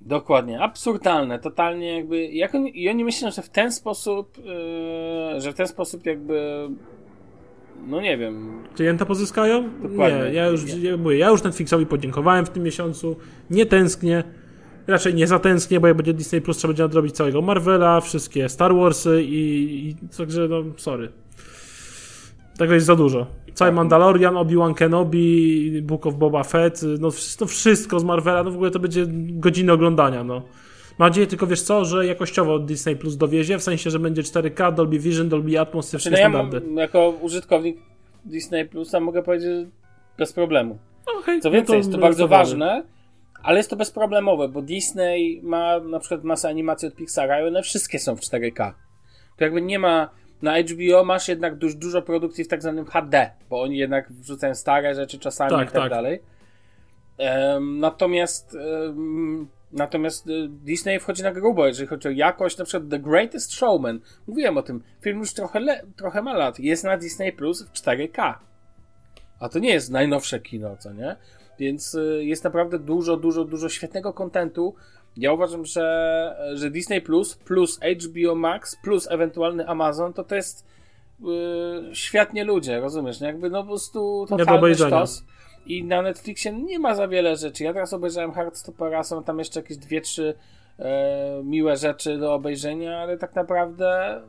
Dokładnie, absurdalne, totalnie jakby, jak oni, i oni myślą, że w ten sposób, yy, że w ten sposób jakby, no nie wiem. Klienta pozyskają? Dokładnie. Nie, ja już, nie. Ja, mówię, ja już Netflixowi podziękowałem w tym miesiącu, nie tęsknię. Raczej nie zatęsknię, bo jak będzie Disney Plus, trzeba będzie nadrobić całego Marvela, wszystkie Star Warsy i, i także no sorry. Tego jest za dużo. Cały Mandalorian, Obi-Wan Kenobi, Book of Boba Fett, no to wszystko z Marvela, no w ogóle to będzie godziny oglądania, no. Mam nadzieję tylko, wiesz co, że jakościowo Disney Plus dowiezie, w sensie, że będzie cztery K, Dolby Vision, Dolby Atmos, wszystkie znaczy, no ja standardy. Mam, jako użytkownik Disney Plusa mogę powiedzieć, że bez problemu. Okay, co więcej, no to jest to bardzo ważne. Ale jest to bezproblemowe, bo Disney ma na przykład masę animacji od Pixara i one wszystkie są w cztery K. To jakby nie ma... Na H B O masz jednak dużo, dużo produkcji w tak zwanym H D, bo oni jednak wrzucają stare rzeczy czasami tak, i tak, tak. dalej. Um, natomiast um, natomiast Disney wchodzi na grubo, jeżeli chodzi o jakość, na przykład The Greatest Showman. Mówiłem o tym, film już trochę, le, trochę ma lat. Jest na Disney Plus w cztery K. A to nie jest najnowsze kino, co nie? Więc jest naprawdę dużo, dużo, dużo świetnego kontentu. Ja uważam, że, że Disney Plus, plus H B O Max, plus ewentualny Amazon, to to jest yy, świetnie ludzie, rozumiesz? No jakby no po prostu totalny sztos. I na Netflixie nie ma za wiele rzeczy. Ja teraz obejrzałem Hardstopera, są tam jeszcze jakieś dwie, trzy yy, miłe rzeczy do obejrzenia, ale tak naprawdę...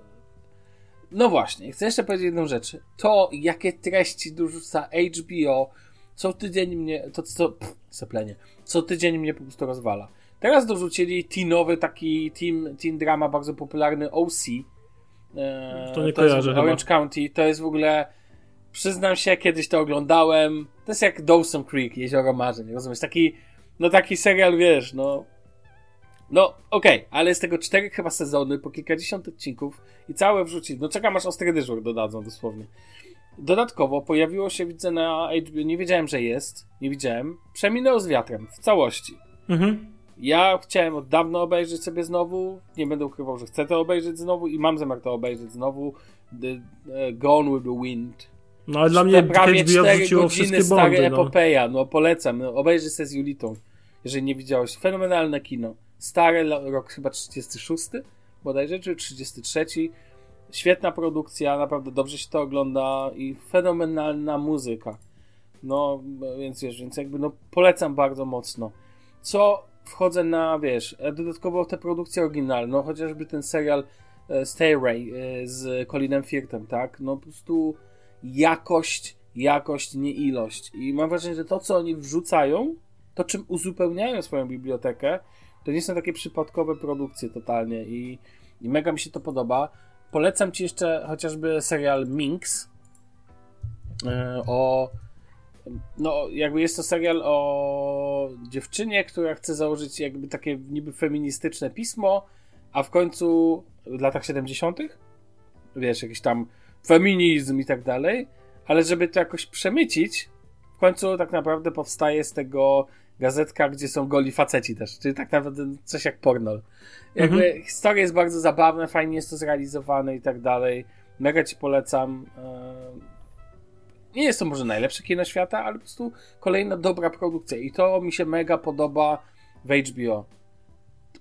No właśnie, chcę jeszcze powiedzieć jedną rzecz. To, jakie treści dorzuca H B O, co tydzień mnie... to co pff, seplenie. Co tydzień mnie po prostu rozwala. Teraz dorzucili teenowy taki teen, teen drama bardzo popularny O C. Eee, to nie to kojarzę chyba. Orange County. To jest w ogóle... Przyznam się, kiedyś to oglądałem. To jest jak Dawson Creek, Jezioro Marzeń. Rozumiesz? Taki, no taki serial, wiesz, no... No, okej, okay, ale z tego cztery chyba sezony, po kilkadziesiąt odcinków i całe wrzucić. No czekam, aż ostry dyżur dodadzą dosłownie. Dodatkowo pojawiło się, widzę na H B O, nie wiedziałem, że jest, nie widziałem, Przeminęło z wiatrem w całości. Mhm. Ja chciałem od dawna obejrzeć sobie znowu, nie będę ukrywał, że chcę to obejrzeć znowu i mam zamiar to obejrzeć znowu. The, uh, Gone with the Wind. No ale dla mnie prawie H B O wrzuciło wszystkie bondy. No. Epopeja, no polecam, no, obejrzyj się z Julitą, jeżeli nie widziałeś. Fenomenalne kino. Stary rok chyba trzydziesty szósty bodajże, czy trzydziesty trzeci. Świetna produkcja, naprawdę dobrze się to ogląda i fenomenalna muzyka. No, więc wiesz, więc jakby no polecam bardzo mocno. Co wchodzę na, wiesz, dodatkowo te produkcje oryginalne, no, chociażby ten serial e, Stairway e, z Colinem Firthem, tak? No po prostu jakość, jakość, nie ilość. I mam wrażenie, że to, co oni wrzucają, to czym uzupełniają swoją bibliotekę, to nie są takie przypadkowe produkcje totalnie i, i mega mi się to podoba. Polecam ci jeszcze chociażby serial Minx. Yy, o, no jakby jest to serial o dziewczynie, która chce założyć jakby takie niby feministyczne pismo, a w końcu w latach siedemdziesiątych wiesz, jakiś tam feminizm i tak dalej, ale żeby to jakoś przemycić, w końcu tak naprawdę powstaje z tego gazetka, gdzie są goli faceci też, czyli tak naprawdę coś jak pornol. Jakby mhm. Historia jest bardzo zabawna, fajnie jest to zrealizowane i tak dalej. Mega ci polecam. Nie jest to może najlepsze kino świata, ale po prostu kolejna dobra produkcja i to mi się mega podoba w H B O.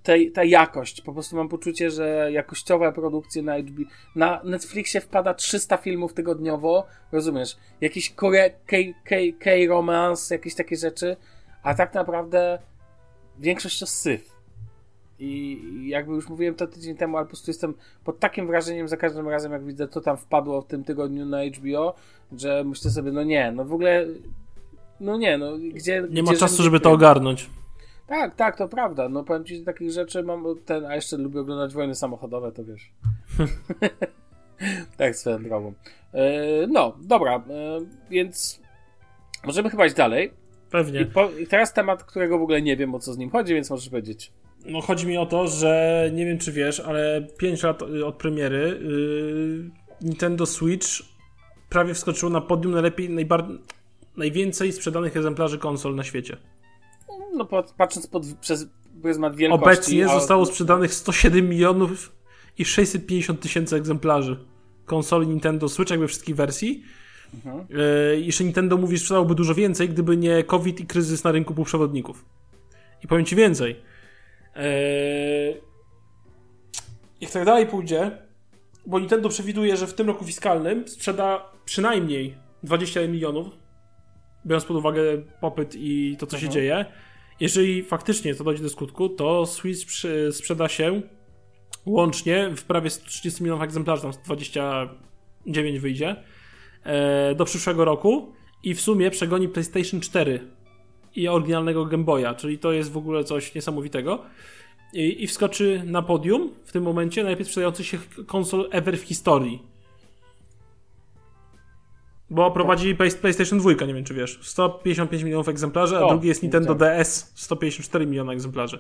Tej, ta jakość, po prostu mam poczucie, że jakościowe produkcje na H B O, na Netflixie wpada trzysta filmów tygodniowo, rozumiesz? Jakiś kore, k, k, k, romance, jakieś takie rzeczy. A tak naprawdę większość to syf. I jakby już mówiłem to tydzień temu, ale po prostu jestem pod takim wrażeniem za każdym razem, jak widzę, to tam wpadło w tym tygodniu na H B O, że myślę sobie, no nie, no w ogóle, no nie, no gdzie... Nie gdzie ma czasu, żeby to ogarnąć. Tak, tak, to prawda. No powiem ci, że takich rzeczy mam ten, a jeszcze lubię oglądać wojny samochodowe, to wiesz. Tak, swoją drogą. Yy, no, dobra, yy, więc możemy chyba iść dalej. Pewnie. I, po, I teraz temat, którego w ogóle nie wiem, o co z nim chodzi, więc możesz powiedzieć. No chodzi mi o to, że nie wiem, czy wiesz, ale pięć lat od premiery yy, Nintendo Switch prawie wskoczyło na podium najlepiej, najbar- najwięcej sprzedanych egzemplarzy konsol na świecie. No pod, patrząc pod, przez pryzmat wielkości... Obecnie a... zostało sprzedanych sto siedem milionów i sześćset pięćdziesiąt tysięcy egzemplarzy konsoli Nintendo Switch, jakby wszystkich wersji. Mhm. Yy, jeszcze Nintendo mówi, że sprzedałoby dużo więcej, gdyby nie COVID i kryzys na rynku półprzewodników. I powiem ci więcej. Yy, jak tak dalej pójdzie, bo Nintendo przewiduje, że w tym roku fiskalnym sprzeda przynajmniej dwadzieścia milionów, biorąc pod uwagę popyt i to, co mhm. się dzieje. Jeżeli faktycznie to dojdzie do skutku, to Switch przy, sprzeda się łącznie w prawie sto trzydzieści milionów egzemplarzy, tam dwadzieścia dziewięć wyjdzie. Do przyszłego roku i w sumie przegoni PlayStation cztery i oryginalnego Game Boya, czyli to jest w ogóle coś niesamowitego i, i wskoczy na podium w tym momencie najlepiej sprzedający się konsol ever w historii, bo prowadzi PlayStation dwa, nie wiem czy wiesz, sto pięćdziesiąt pięć milionów egzemplarzy, a o, drugi jest Nintendo tak. D S, sto pięćdziesiąt cztery miliony egzemplarzy.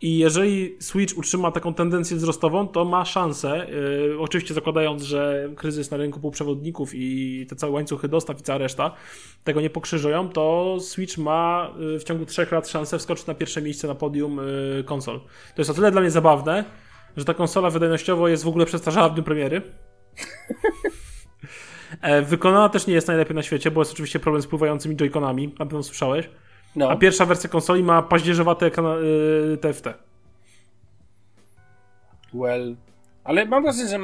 I jeżeli Switch utrzyma taką tendencję wzrostową, to ma szansę, yy, oczywiście zakładając, że kryzys na rynku półprzewodników i te całe łańcuchy dostaw i cała reszta tego nie pokrzyżują, to Switch ma yy, w ciągu trzech lat szansę wskoczyć na pierwsze miejsce na podium yy, konsol. To jest o tyle dla mnie zabawne, że ta konsola wydajnościowo jest w ogóle przestarzała w dniu premiery. Wykonana też nie jest najlepiej na świecie, bo jest oczywiście problem z pływającymi Joy-Conami, na pewno słyszałeś. no. A pierwsza wersja konsoli ma paździerzowate kana- y- T F T. Well... Ale mam wrażenie, że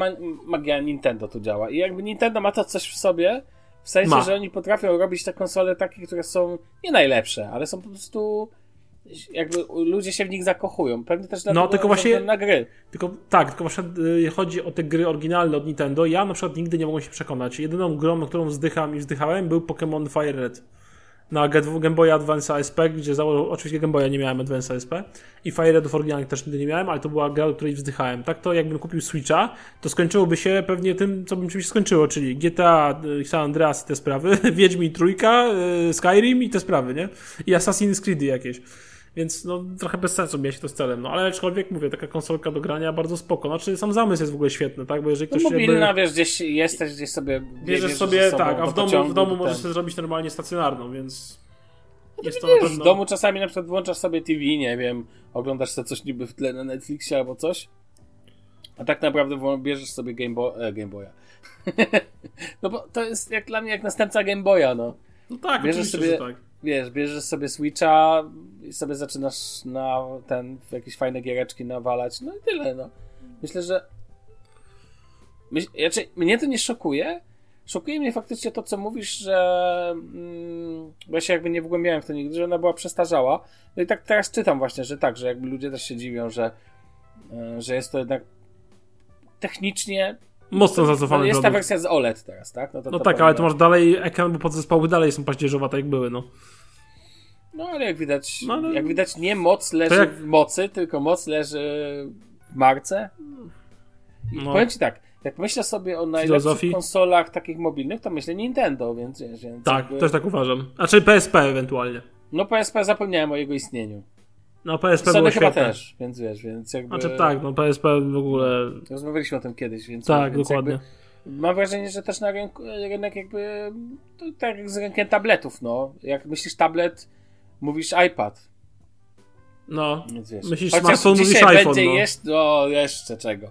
magia Nintendo tu działa. I jakby Nintendo ma to coś w sobie, w sensie, ma. że oni potrafią robić te konsole takie, które są nie najlepsze, ale są po prostu... jakby ludzie się w nich zakochują. Pewnie też dlatego, no, tylko właśnie, na gry. Tylko, tak, tylko właśnie chodzi o te gry oryginalne od Nintendo. Ja na przykład nigdy nie mogłem się przekonać. Jedyną grą, na którą wzdycham i wzdychałem, był Pokémon Fire Red. Na Game Boy Advance A S P, gdzie założył, oczywiście Game Boya nie miałem Advance A S P i Fire Redów oryginalnych też nigdy nie miałem, ale to była gra, do której wzdychałem. Tak to jakbym kupił Switcha, to skończyłoby się pewnie tym, co bym czymś skończyło, czyli G T A, San Andreas i te sprawy, Wiedźmin Trójka, Skyrim i te sprawy, nie? I Assassin's Creed jakieś. Więc no trochę bez sensu mieć to z celem, no ale aczkolwiek mówię, taka konsolka do grania bardzo spoko, znaczy sam zamysł jest w ogóle świetny, tak, bo jeżeli ktoś... No mobilna, jakby... wiesz, gdzieś jesteś, gdzieś sobie... Bierzesz sobie, sobą, tak, a w domu, pociągu, w domu ten... możesz sobie zrobić normalnie stacjonarną, więc... No, jest to wiesz, na pewno... w domu czasami na przykład włączasz sobie T V, nie wiem, oglądasz sobie coś niby w tle na Netflixie albo coś, a tak naprawdę bierzesz sobie Game, Bo- e, Game Boya. No bo to jest jak dla mnie jak następca Game Boya, no. No tak, bierzesz oczywiście, sobie... że tak. Wiesz, bierzesz sobie Switcha i sobie zaczynasz na ten jakieś fajne giereczki nawalać, no i tyle, no. Myślę, że... Myś... Znaczy, mnie to nie szokuje. Szokuje mnie faktycznie to, co mówisz, że... Mm, bo ja się jakby nie wgłębiałem w to nigdy, że ona była przestarzała. No i tak teraz czytam właśnie, że tak, że jakby ludzie też się dziwią, że, że jest to jednak technicznie... Mocno zacofany. Jest ta wersja z O L E D teraz, tak? No, to, no to tak, powiem. Ale to masz dalej ekran, bo podzespoły dalej są paździerzowate, jak były, no. No ale jak widać, no, ale... jak widać nie moc leży jak... w mocy, tylko moc leży w marce. I no. Powiem ci tak, jak myślę sobie o najlepszych Filozofii. konsolach takich mobilnych, to myślę Nintendo, więc... więc tak, jakby... też tak uważam. A czyli P S P ewentualnie. No P S P zapomniałem o jego istnieniu. No P S P było chyba też, więc wiesz, więc jakby... Znaczy tak, no P S P w ogóle... Rozmawialiśmy o tym kiedyś, więc... Tak, więc dokładnie. Mam wrażenie, że też na rynku, rynek jakby... To tak jak z rynkiem tabletów, no. Jak myślisz tablet, mówisz iPad. No, wiesz, myślisz smartphone, mówisz iPhone, będzie no. Jeszcze, no jeszcze czego.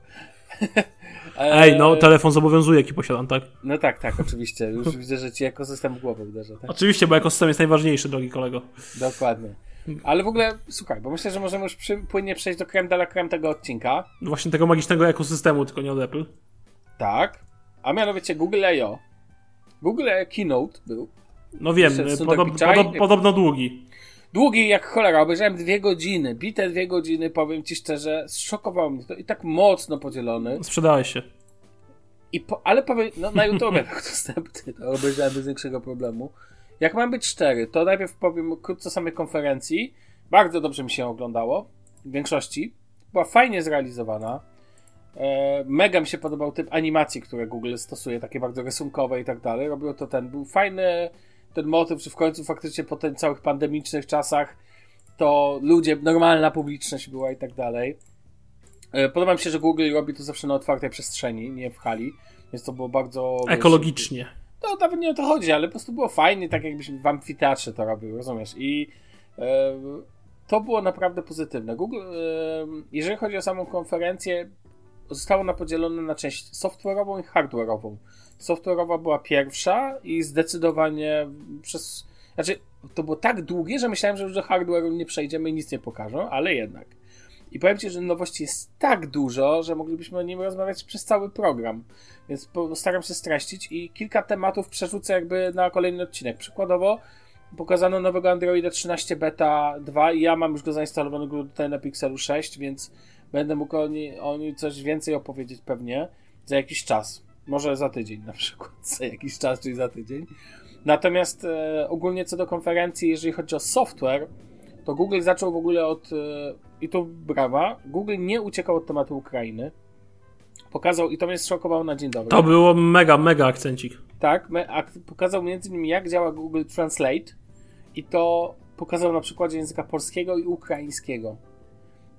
Ej, no telefon zobowiązuje, jaki posiadam, tak? No tak, tak, oczywiście. Już widzę, że ci ekosystem w głowę uderza, tak? Oczywiście, bo ekosystem jest najważniejszy, drogi kolego. Dokładnie. Ale w ogóle, słuchaj, bo myślę, że możemy już przy, płynnie przejść do creme de la creme tego odcinka. Właśnie tego magicznego ekosystemu, tylko nie od Apple. Tak, a mianowicie Google I O. Google I O Keynote był. No wiem, podob, podob, podobno długi. Długi jak cholera, obejrzałem dwie godziny, bite dwie godziny, powiem ci szczerze, zszokowało mnie to i tak mocno podzielony. Sprzedałeś się. I po, ale powiem, no na YouTube był dostępny, to obejrzałem bez większego problemu. Jak mam być szczery, to najpierw powiem krótko o samej konferencji. Bardzo dobrze mi się oglądało, w większości. Była fajnie zrealizowana. E, mega mi się podobał typ animacji, które Google stosuje, takie bardzo rysunkowe i tak dalej. Robiło to ten, był fajny ten motyw, że w końcu faktycznie po tych całych pandemicznych czasach to ludzie, normalna publiczność była i tak dalej. E, podoba mi się, że Google robi to zawsze na otwartej przestrzeni, nie w hali, więc to było bardzo... Ekologicznie. Wiesz, no nawet nie o to chodzi, ale po prostu było fajnie, tak jakbyś w amfiteatrze to robił, rozumiesz? I e, to było naprawdę pozytywne. Google, e, jeżeli chodzi o samą konferencję, została ona podzielona na część software'ową i hardware'ową. Software'owa była pierwsza i zdecydowanie przez... Znaczy, to było tak długie, że myślałem, że już do hardware'u nie przejdziemy i nic nie pokażą, ale jednak. I powiem ci, że nowości jest tak dużo, że moglibyśmy o nim rozmawiać przez cały program. Więc postaram się streścić i kilka tematów przerzucę jakby na kolejny odcinek. Przykładowo pokazano nowego Androida trzynaście Beta dwa i ja mam już go zainstalowanego tutaj na Pixelu sześć, więc będę mógł o nim, o nim coś więcej opowiedzieć pewnie za jakiś czas. Może za tydzień na przykład, za jakiś czas, czyli za tydzień. Natomiast e, ogólnie co do konferencji, jeżeli chodzi o software, to Google zaczął w ogóle od... E, I tu brawa, Google nie uciekał od tematu Ukrainy. Pokazał, i to mnie zszokowało na dzień dobry. To było mega, mega akcencik. Tak, me, ak, pokazał między innymi jak działa Google Translate i to pokazał na przykładzie języka polskiego i ukraińskiego.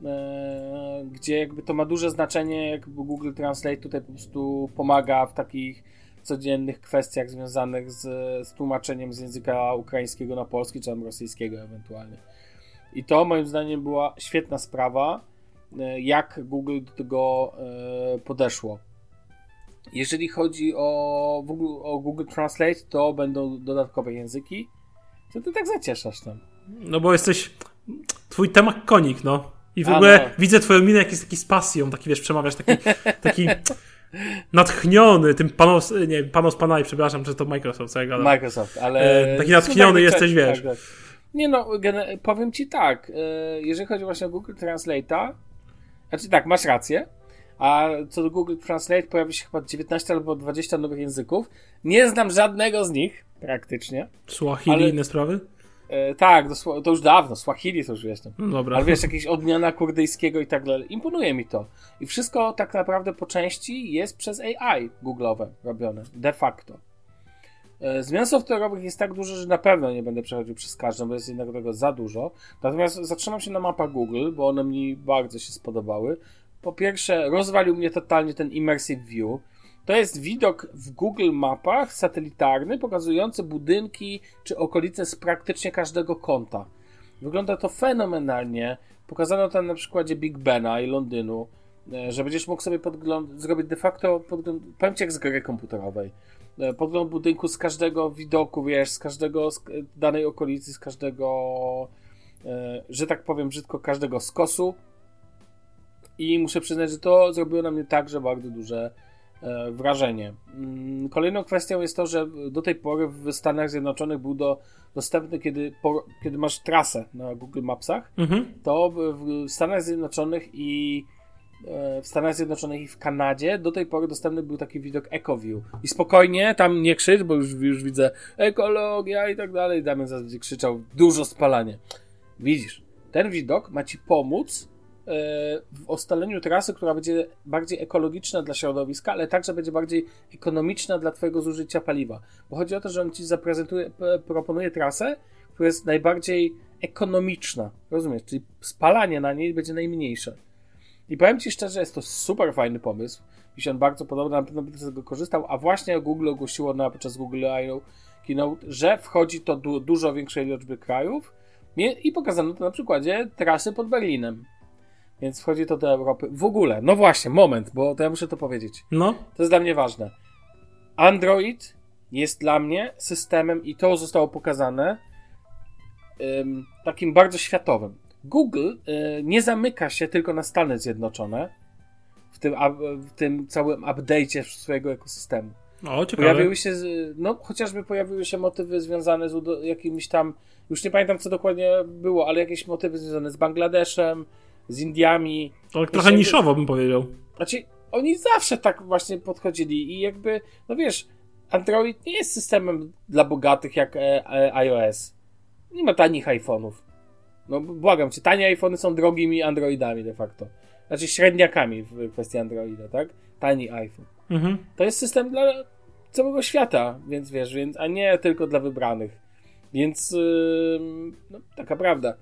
E, gdzie jakby to ma duże znaczenie, jakby Google Translate tutaj po prostu pomaga w takich codziennych kwestiach związanych z, z tłumaczeniem z języka ukraińskiego na polski, czy tam rosyjskiego ewentualnie. I to moim zdaniem była świetna sprawa, jak Google do tego podeszło. Jeżeli chodzi o, o Google Translate, to będą dodatkowe języki. Co ty tak zacieszasz tam? No bo jesteś... Twój temat konik, no. I w A ogóle no. widzę twoją minę, jak jest taki z pasją, taki, wiesz, przemawiasz, taki, taki natchniony tym panos, nie, panos panaj, przepraszam, że to Microsoft, co ja gadam. Microsoft, ale... E, taki natchniony jesteś, wiesz. Tak, tak. Nie no, powiem ci tak, jeżeli chodzi właśnie o Google Translate'a, znaczy tak, masz rację, a co do Google Translate pojawi się chyba dziewiętnaście albo dwadzieścia nowych języków. Nie znam żadnego z nich, praktycznie. Swahili ale... inne sprawy? E, tak, to, to już dawno, Swahili to już jestem. Dobra. Ale wiesz, jakieś odmiana kurdyjskiego i tak dalej. Imponuje mi to. I wszystko tak naprawdę po części jest przez A I Google'owe robione, de facto. E, zmian software'owych jest tak dużo, że na pewno nie będę przechodził przez każdą, bo jest jednak tego za dużo. Natomiast zatrzymam się na mapach Google, bo one mi bardzo się spodobały. Po pierwsze, rozwalił mnie totalnie ten Immersive View. To jest widok w Google Mapach satelitarny, pokazujący budynki czy okolice z praktycznie każdego kąta. Wygląda to fenomenalnie. Pokazano tam na przykładzie Big Bena i Londynu, że będziesz mógł sobie podgląd- zrobić de facto podgląd, powiem ci jak z gry komputerowej. Podgląd budynku z każdego widoku, wiesz, z każdego z danej okolicy, z każdego, że tak powiem brzydko, każdego skosu. I muszę przyznać, że to zrobiło na mnie także bardzo duże e, wrażenie. Kolejną kwestią jest to, że do tej pory w Stanach Zjednoczonych był do, dostępny, kiedy, po, kiedy masz trasę na Google Mapsach, mhm. to w, w Stanach Zjednoczonych i e, w Stanach Zjednoczonych i w Kanadzie do tej pory dostępny był taki widok EcoView. I spokojnie, tam nie krzycz, bo już, już widzę ekologia i tak dalej. Damian zaraz będzie krzyczał, dużo spalanie. Widzisz, ten widok ma ci pomóc w ustaleniu trasy, która będzie bardziej ekologiczna dla środowiska, ale także będzie bardziej ekonomiczna dla twojego zużycia paliwa. Bo chodzi o to, że on ci zaprezentuje, proponuje trasę, która jest najbardziej ekonomiczna. Rozumiesz? Czyli spalanie na niej będzie najmniejsze. I powiem ci szczerze, jest to super fajny pomysł. Mi się on bardzo podoba, na pewno będę z tego korzystał, a właśnie Google ogłosiło na podczas Google I O Keynote, że wchodzi to do dużo większej liczby krajów i pokazano to na przykładzie trasy pod Berlinem. Więc wchodzi to do Europy. W ogóle, no właśnie, moment, bo to ja muszę to powiedzieć. No. To jest dla mnie ważne. Android jest dla mnie systemem, i to zostało pokazane, um, takim bardzo światowym. Google um, nie zamyka się tylko na Stany Zjednoczone w tym, a, w tym całym update'cie swojego ekosystemu. O, ciekawe. Pojawiły się, no chociażby pojawiły się motywy związane z udo- jakimiś tam, już nie pamiętam co dokładnie było, ale jakieś motywy związane z Bangladeszem, z Indiami. Ale trochę jakby, niszowo bym powiedział. Znaczy, oni zawsze tak właśnie podchodzili i jakby, no wiesz, Android nie jest systemem dla bogatych jak e, e, iOS. Nie ma tanich iPhone'ów. No błagam cię, tanie iPhone'y są drogimi Androidami de facto. Znaczy średniakami w kwestii Androida, tak? Tani iPhone. Mhm. To jest system dla całego świata, więc wiesz, więc, a nie tylko dla wybranych. Więc yy, no, taka prawda.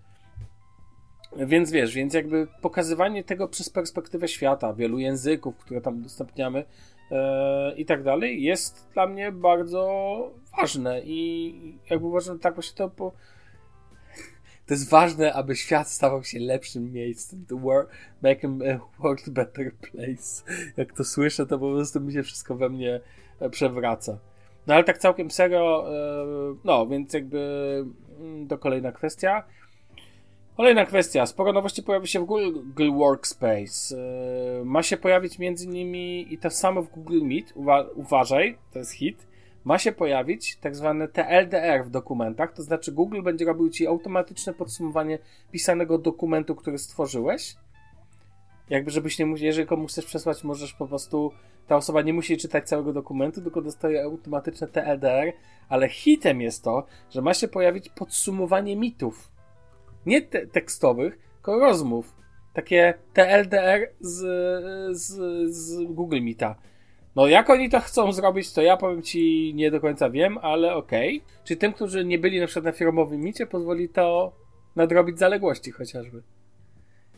Więc wiesz, więc jakby pokazywanie tego przez perspektywę świata, wielu języków, które tam udostępniamy yy, i tak dalej, jest dla mnie bardzo ważne i jakby uważam, tak właśnie to po... to jest ważne, aby świat stawał się lepszym miejscem. The world, make a world a better place. Jak to słyszę, to po prostu mi się wszystko we mnie przewraca. No ale tak całkiem serio, yy, no więc jakby yy, to kolejna kwestia. Kolejna kwestia. Sporo nowości pojawi się w Google Workspace. Yy, ma się pojawić między innymi i to samo w Google Meet. Uwa- uważaj, to jest hit. Ma się pojawić tak zwane T L D R w dokumentach, to znaczy Google będzie robił ci automatyczne podsumowanie pisanego dokumentu, który stworzyłeś. Jakby żebyś nie musiał, jeżeli komuś chcesz przesłać, możesz po prostu, ta osoba nie musi czytać całego dokumentu, tylko dostaje automatyczne T L D R, ale hitem jest to, że ma się pojawić podsumowanie mitów. Nie te- tekstowych, tylko rozmów. Takie T L D R z, z, z Google Meeta. No jak oni to chcą zrobić, to ja powiem ci nie do końca wiem, ale okej. Okay. Czyli tym, którzy nie byli na przykład na firmowym micie, pozwoli to nadrobić zaległości chociażby.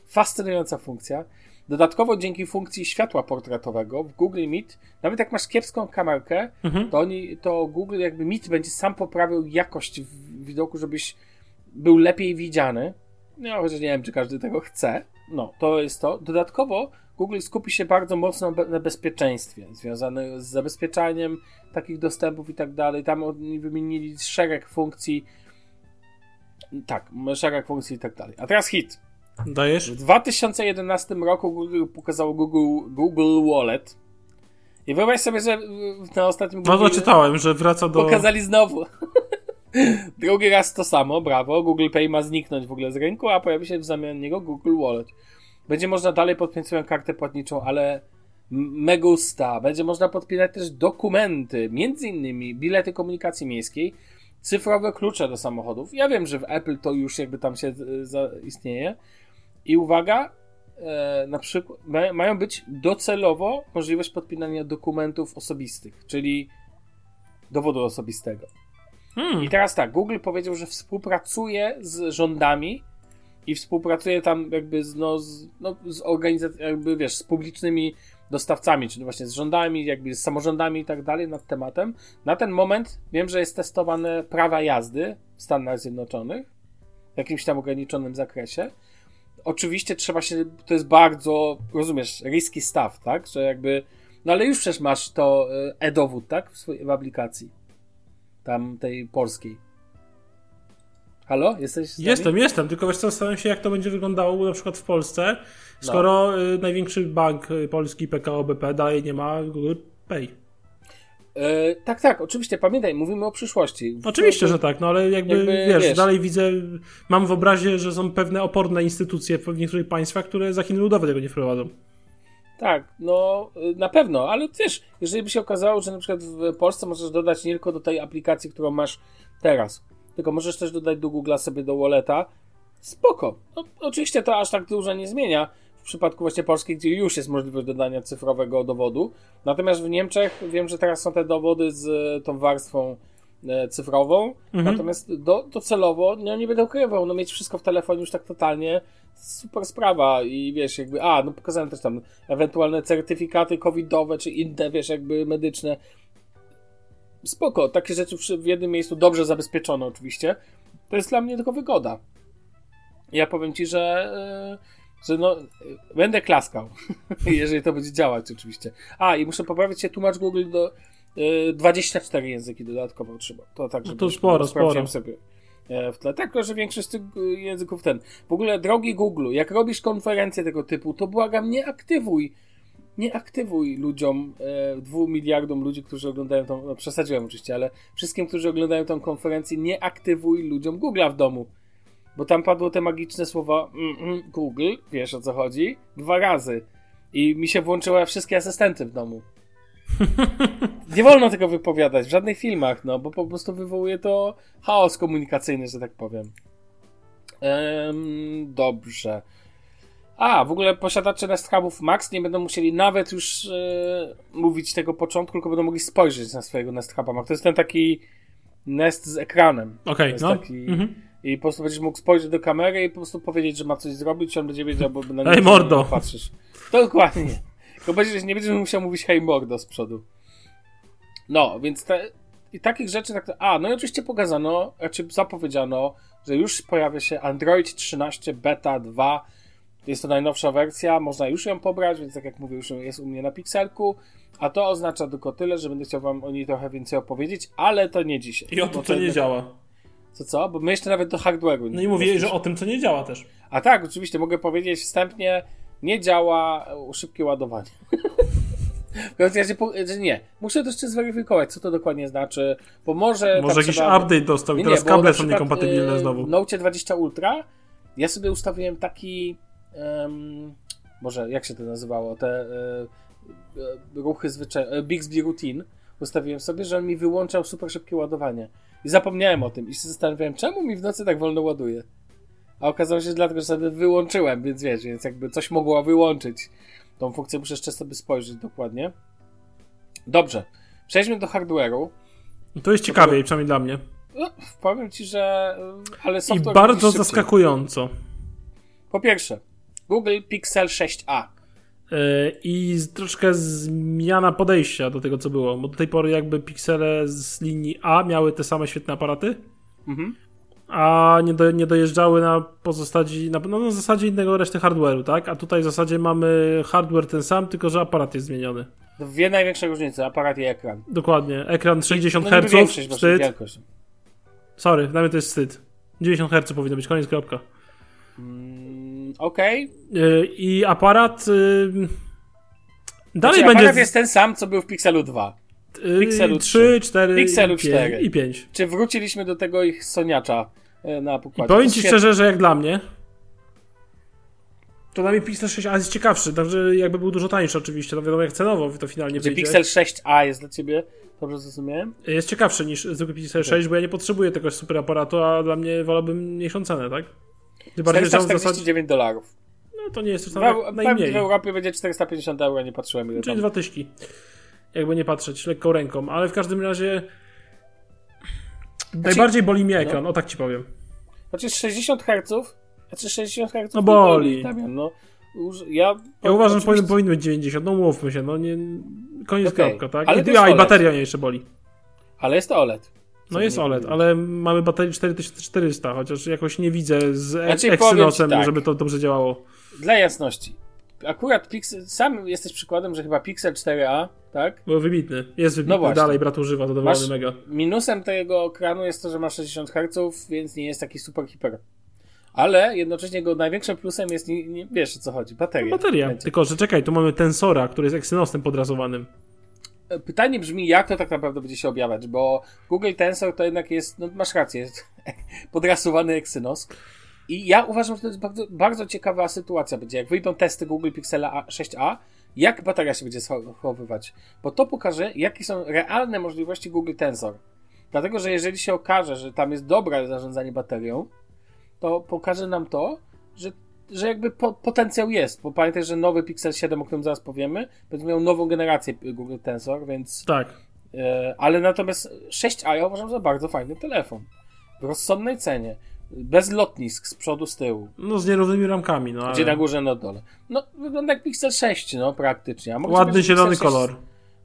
Fascynująca funkcja. Dodatkowo dzięki funkcji światła portretowego w Google Meet, nawet jak masz kiepską kamerkę, mhm. to, oni, to Google jakby Meet będzie sam poprawiał jakość w widoku, żebyś był lepiej widziany, no chociaż nie wiem, czy każdy tego chce, no to jest to. Dodatkowo Google skupi się bardzo mocno na bezpieczeństwie, związane z zabezpieczaniem takich dostępów i tak dalej. Tam oni wymienili szereg funkcji, Tak, szereg funkcji i tak dalej. A teraz hit. Dajesz? W dwa tysiące jedenastym roku Google pokazało Google, Google Wallet. I wyobraź sobie, że na ostatnim Google... No to czytałem, że wraca do... Pokazali znowu. Drugi raz to samo, brawo. Google Pay ma zniknąć w ogóle z rynku, a pojawi się w zamian niego Google Wallet. Będzie można dalej podpiąć swoją kartę płatniczą, ale megusta. Będzie można podpinać też dokumenty, między innymi bilety komunikacji miejskiej, cyfrowe klucze do samochodów. Ja wiem, że w Apple to już jakby tam się istnieje. I uwaga, e, na przykład ma, mają być docelowo możliwość podpinania dokumentów osobistych, czyli dowodu osobistego. Hmm. I teraz tak, Google powiedział, że współpracuje z rządami i współpracuje tam jakby z, no, z, no, z organizacjami, jakby wiesz, z publicznymi dostawcami, czyli właśnie z rządami, jakby z samorządami i tak dalej nad tematem. Na ten moment wiem, że jest testowane prawa jazdy w Stanach Zjednoczonych w jakimś tam ograniczonym zakresie. Oczywiście trzeba się, to jest bardzo, rozumiesz, risky stuff, tak, że jakby, no ale już przecież masz to e-dowód, tak, w swojej w aplikacji tam tej polskiej. Halo? Jesteś z nami? Jestem, jestem, tylko wiesz co, zastanawiam się, jak to będzie wyglądało na przykład w Polsce, skoro no. y, największy bank polski P K O B P dalej nie ma Google Pay. Yy, tak, tak, oczywiście, pamiętaj, mówimy o przyszłości. Oczywiście, że tak, no ale jakby, jakby wiesz, wiesz, dalej widzę, mam w obrazie, że są pewne oporne instytucje w niektórych państwach, które za Chiny Ludowe tego nie wprowadzą. Tak, no na pewno, ale wiesz, jeżeli by się okazało, że na przykład w Polsce możesz dodać nie tylko do tej aplikacji, którą masz teraz, tylko możesz też dodać do Google'a sobie do Walleta, spoko. No, oczywiście to aż tak dużo nie zmienia w przypadku właśnie Polski, gdzie już jest możliwość dodania cyfrowego dowodu. Natomiast w Niemczech wiem, że teraz są te dowody z tą warstwą e, cyfrową, mhm. Natomiast do, docelowo no, nie będę ukrywał, no mieć wszystko w telefonie już tak totalnie, super sprawa i wiesz, jakby, a no pokazałem też tam ewentualne certyfikaty covidowe czy inne, wiesz, jakby medyczne. Spoko, takie rzeczy w jednym miejscu dobrze zabezpieczone oczywiście. To jest dla mnie tylko wygoda. Ja powiem ci, że, że no, będę klaskał, jeżeli to będzie działać oczywiście. A, i muszę poprawić się, tłumacz Google do dwudziestu czterech języki dodatkowo otrzymał. To tak, żeby no to sporo, sporo. Sobie w tle. Tak, że większość z tych języków ten. W ogóle, drogi Google, jak robisz konferencje tego typu, to błagam, nie aktywuj Nie aktywuj ludziom, e, dwóch miliardom ludzi, którzy oglądają tą, no przesadziłem oczywiście, ale wszystkim, którzy oglądają tą konferencję, nie aktywuj ludziom Google'a w domu. Bo tam padło te magiczne słowa mm, mm, Google, wiesz o co chodzi, dwa razy. I mi się włączyły wszystkie asystenty w domu. Nie wolno tego wypowiadać w żadnych filmach, no bo po prostu wywołuje to chaos komunikacyjny, że tak powiem. Ehm, dobrze. A, w ogóle posiadacze Nest Hubów Max nie będą musieli nawet już e, mówić tego początku, tylko będą mogli spojrzeć na swojego Nest Huba Max. To jest ten taki Nest z ekranem. Okej, okay, no. Taki, mm-hmm. I po prostu będziesz mógł spojrzeć do kamery i po prostu powiedzieć, że ma coś zrobić, on będzie wiedział, bo na niego hey, mordo. Patrzysz. Dokładnie. Tylko będziesz, nie będziesz musiał mówić hej mordo z przodu. No, więc te, i takich rzeczy... tak. A, no i oczywiście pokazano, znaczy zapowiedziano, że już pojawia się Android trzynaście Beta dwa. Jest to najnowsza wersja, można już ją pobrać, więc tak jak mówię, już jest u mnie na Pikselku, a to oznacza tylko tyle, że będę chciał wam o niej trochę więcej opowiedzieć, ale to nie dzisiaj. I o tym, co nie tak... działa. Co, co? Bo my jeszcze nawet do hardware'u... No i mówię, że o tym, co nie działa też. A tak, oczywiście, mogę powiedzieć wstępnie, nie działa szybkie ładowanie. Nie, muszę to jeszcze zweryfikować, co to dokładnie znaczy, bo może... Może jakiś trzeba... update dostał i teraz nie, kable są niekompatybilne znowu. W Note dwadzieścia Ultra ja sobie ustawiłem taki... Um, może jak się to nazywało, te e, e, ruchy zwyczajne, e, Bixby Routine, ustawiłem sobie, że on mi wyłączał super szybkie ładowanie. I zapomniałem o tym i się zastanawiałem, czemu mi w nocy tak wolno ładuje. A okazało się, że dlatego, że sobie wyłączyłem, więc wiesz, więc jakby coś mogło wyłączyć. Tą funkcję muszę jeszcze sobie spojrzeć dokładnie. Dobrze, przejdźmy do hardware'u. To jest ciekawie, było... przynajmniej dla mnie. No, powiem ci, że... Ale i bardzo zaskakująco. Po pierwsze, Google Pixel sześć a. Yy, I troszkę zmiana podejścia do tego, co było, bo do tej pory jakby piksele z linii A miały te same świetne aparaty, mhm. a nie, do, nie dojeżdżały na pozostaci, na, no, na zasadzie innego reszty hardware'u, tak? A tutaj w zasadzie mamy hardware ten sam, tylko że aparat jest zmieniony. Dwie największe różnice, aparat i ekran. Dokładnie, ekran sześćdziesiąt herców, no, wstyd. Sorry, dla mnie to jest wstyd. dziewięćdziesiąt herców powinno być, koniec, kropka. Mm, Okej. Okay. I aparat... Yy, dalej znaczy, będzie... Aparat jest ten sam, co był w Pixelu dwa. Yy, Pixelu trzy, cztery, Pixelu cztery i pięć. Czy wróciliśmy do tego ich soniacza na pokładzie? I powiem ci szczerze, że jak dla mnie... To dla mnie Pixel sześć a jest ciekawszy, także jakby był dużo tańszy oczywiście, no wiadomo jak cenowo to finalnie będzie. Czy Pixel sześć a jest dla ciebie, dobrze zrozumiałem? Jest ciekawszy niż zwykły Pixel sześć, bo ja nie potrzebuję tego super aparatu, a dla mnie wolałbym mniejszą cenę, tak? czterysta czterdzieści dziewięć dolarów. No to nie jest już tam najmniej. W Europie będzie czterysta pięćdziesiąt euro, nie patrzyłem ile tam. Czyli dwa tyśki, jakby nie patrzeć, lekką ręką, ale w każdym razie najbardziej boli mnie ekran, o tak ci powiem. Znaczy sześćdziesiąt herców? Znaczy sześćdziesiąt herców no boli. boli no, ja, ja uważam, że oczywiście... powinno być dziewięćdziesiąt, no umówmy się, no nie, koniec okay. Kropka, tak? Ale I, a, i bateria mnie jeszcze boli. Ale jest to O L E D. Co no jest O L E D, powiem. Ale mamy baterię cztery tysiące czterysta, chociaż jakoś nie widzę z znaczy, Exynosem, tak, żeby to dobrze działało. Dla jasności, akurat Pixel, sam jesteś przykładem, że chyba Pixel cztery a, tak? Był wybitny, jest wybitny, no dalej brat używa, zadowolony mega. Minusem tego ekranu jest to, że ma sześćdziesiąt herców, więc nie jest taki super hiper. Ale jednocześnie jego największym plusem jest, nie, nie wiesz o co chodzi, bateria. No bateria, będzie. Tylko że czekaj, tu mamy Tensora, który jest Exynosem podrasowanym. Pytanie brzmi, jak to tak naprawdę będzie się objawiać, bo Google Tensor to jednak jest, no masz rację, jest podrasowany Exynos. I ja uważam, że to jest bardzo, bardzo ciekawa sytuacja będzie, jak wyjdą testy Google Pixela sześć a, jak bateria się będzie zachowywać, bo to pokaże, jakie są realne możliwości Google Tensor. Dlatego, że jeżeli się okaże, że tam jest dobre zarządzanie baterią, to pokaże nam to, że, że jakby po, potencjał jest, bo pamiętaj, że nowy Pixel siedem, o którym zaraz powiemy, będzie miał nową generację Google Tensor, więc... Tak. E, ale natomiast sześć a ja uważam za bardzo fajny telefon. W rozsądnej cenie. Bez lotnisk z przodu, z tyłu. No z nierównymi ramkami, no ale... Gdzie na górze, na dole. No wygląda jak Pixel sześć, no praktycznie. A ładny być, zielony kolor.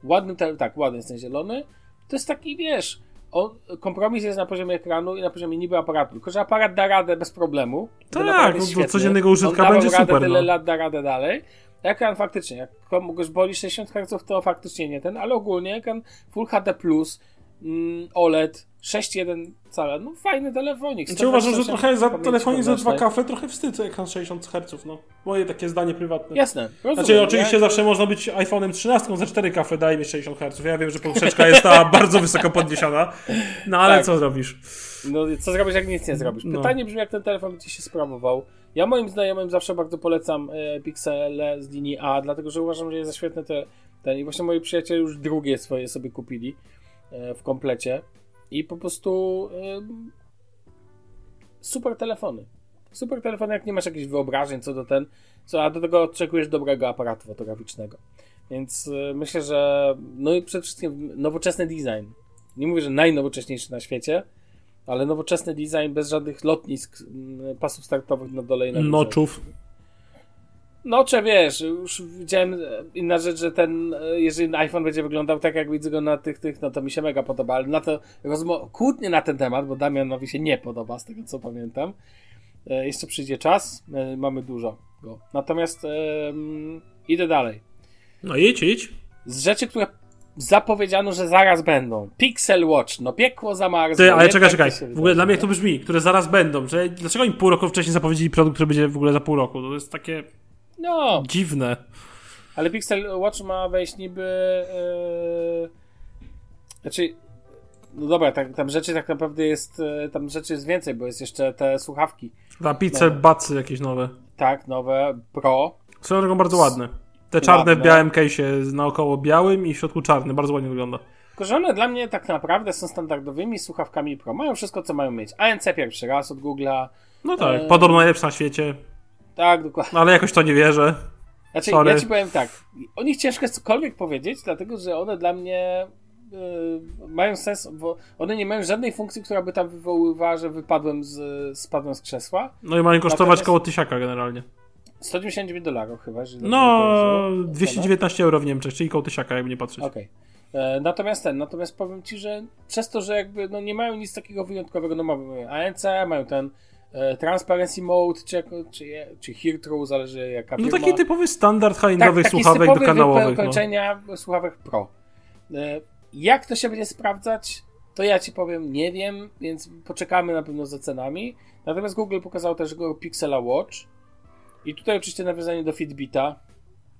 Ładny, te, tak, ładny jest ten zielony. To jest taki, wiesz... O, kompromis jest na poziomie ekranu i na poziomie niby aparatu, tylko że aparat da radę bez problemu. Tak, do codziennego użytka będzie super. Radę, no. Tyle lat da radę dalej. Ekran faktycznie, jak kogoś boli sześćdziesiąt herców, to faktycznie nie ten, ale ogólnie ekran Full H D plus, mm, O L E D, sześć przecinek jeden cala, no fajny telefonik. Czy uważam, że trochę za telefonik za dwa kafle trochę wstyd ekran sześćdziesiąt herców, no. Moje takie zdanie prywatne. Jasne, rozumiem. Znaczy oczywiście ja... zawsze można być iPhone'em trzynaście za cztery kafle, daj mi sześćdziesiąt herców. Ja wiem, że poprzeczka jest ta bardzo wysoko podniesiona, no ale tak. Co zrobisz? No co zrobisz, jak nic nie zrobisz. Pytanie no. brzmi, jak ten telefon będzie się sprawował. Ja moim znajomym zawsze bardzo polecam e, Pixele z linii A, dlatego że uważam, że jest za świetne te, te... I właśnie moi przyjaciele już drugie swoje sobie kupili e, w komplecie. I po prostu ym, super telefony. Super telefony, jak nie masz jakichś wyobrażeń co do ten, co, a do tego oczekujesz dobrego aparatu fotograficznego. Więc yy, myślę, że no i przede wszystkim nowoczesny design. Nie mówię, że najnowocześniejszy na świecie, ale nowoczesny design bez żadnych lotnisk, yy, pasów startowych na dole i na górze. Noczów. Nocze, wiesz, już widziałem inna rzecz, że ten, jeżeli iPhone będzie wyglądał tak, jak widzę go na tych, tych, no to mi się mega podoba, ale na to rozmo- kłótnie na ten temat, bo Damianowi się nie podoba, z tego co pamiętam. E, jeszcze przyjdzie czas, e, mamy dużo go. Natomiast e, idę dalej. No idź, idź. Z rzeczy, które zapowiedziano, że zaraz będą. Pixel Watch, no piekło zamarzło. Ty, ale czekaj, czekaj. W ogóle wydarzy, dla mnie jak to brzmi, które zaraz będą. Że, dlaczego im pół roku wcześniej zapowiedzieli produkt, który będzie w ogóle za pół roku? To jest takie... No. Dziwne. Ale Pixel Watch ma wejść niby... Yy... Znaczy... No dobra, tak, tam rzeczy tak naprawdę jest... Tam rzeczy jest więcej, bo jest jeszcze te słuchawki. Tam Pixel Budsy jakieś nowe. Tak, nowe. Pro. Są drogą bardzo ładne. Te czarne w białym case'ie, naokoło białym i w środku czarny. Bardzo ładnie wygląda. Tylko, że one dla mnie tak naprawdę są standardowymi słuchawkami Pro. Mają wszystko, co mają mieć. A N C pierwszy raz od Google'a. No tak, yy... podobno najlepszy na świecie. Tak, dokładnie. No ale jakoś to nie wierzę. Znaczy, Sorry. ja ci powiem tak. O nich ciężko jest cokolwiek powiedzieć, dlatego że one dla mnie yy, mają sens, bo one nie mają żadnej funkcji, która by tam wywoływała, że wypadłem z, spadłem z krzesła. No i mają kosztować Natomiast... koło tysiaka generalnie. sto dziewięćdziesiąt dziewięć dolarów chyba. Że no, dwieście dziewiętnaście euro w Niemczech, czyli koło tysiaka, jakby nie patrzeć. Okej. Okay. Natomiast ten, natomiast powiem ci, że przez to, że jakby no nie mają nic takiego wyjątkowego, no mają A N C, mają ten Transparency Mode, czy, czy, czy HearTrue, zależy jaka firma. No taki typowy standard high-endowych tak, słuchawek do kanałowych. Tak, takie typowe wykończenia no. słuchawek Pro. Jak to się będzie sprawdzać, to ja Ci powiem, nie wiem, więc poczekamy na pewno za cenami. Natomiast Google pokazał też go Pixela Watch i tutaj oczywiście nawiązanie do Fitbita.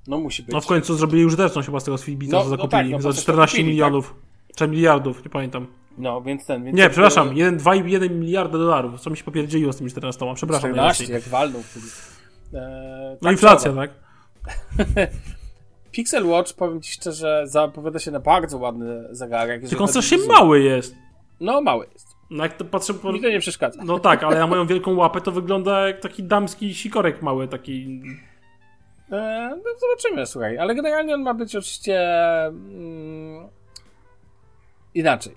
No musi być. No w końcu zrobili już użyteczność chyba z tego z Fitbita, no, że zakupili no tak, no, za czternaście kupili, milionów, tak? czy miliardów, nie pamiętam. No, więc ten... Więc nie, ten przepraszam, jeden, dwa, jeden miliarda dolarów, co mi się popierdzieliło z tymi czternastoma, przepraszam. czternaście, jak walną. Eee, no tak, inflacja, tak? Pixel Watch, powiem Ci szczerze, zapowiada się na bardzo ładny zegarek. Tylko on strasznie mały jest. No, mały jest. No, jak to patrzę po... Mi to nie przeszkadza. No tak, ale ja moją wielką łapę to wygląda jak taki damski sikorek mały, taki... Eee, no zobaczymy, słuchaj, ale generalnie on ma być oczywiście mm, inaczej.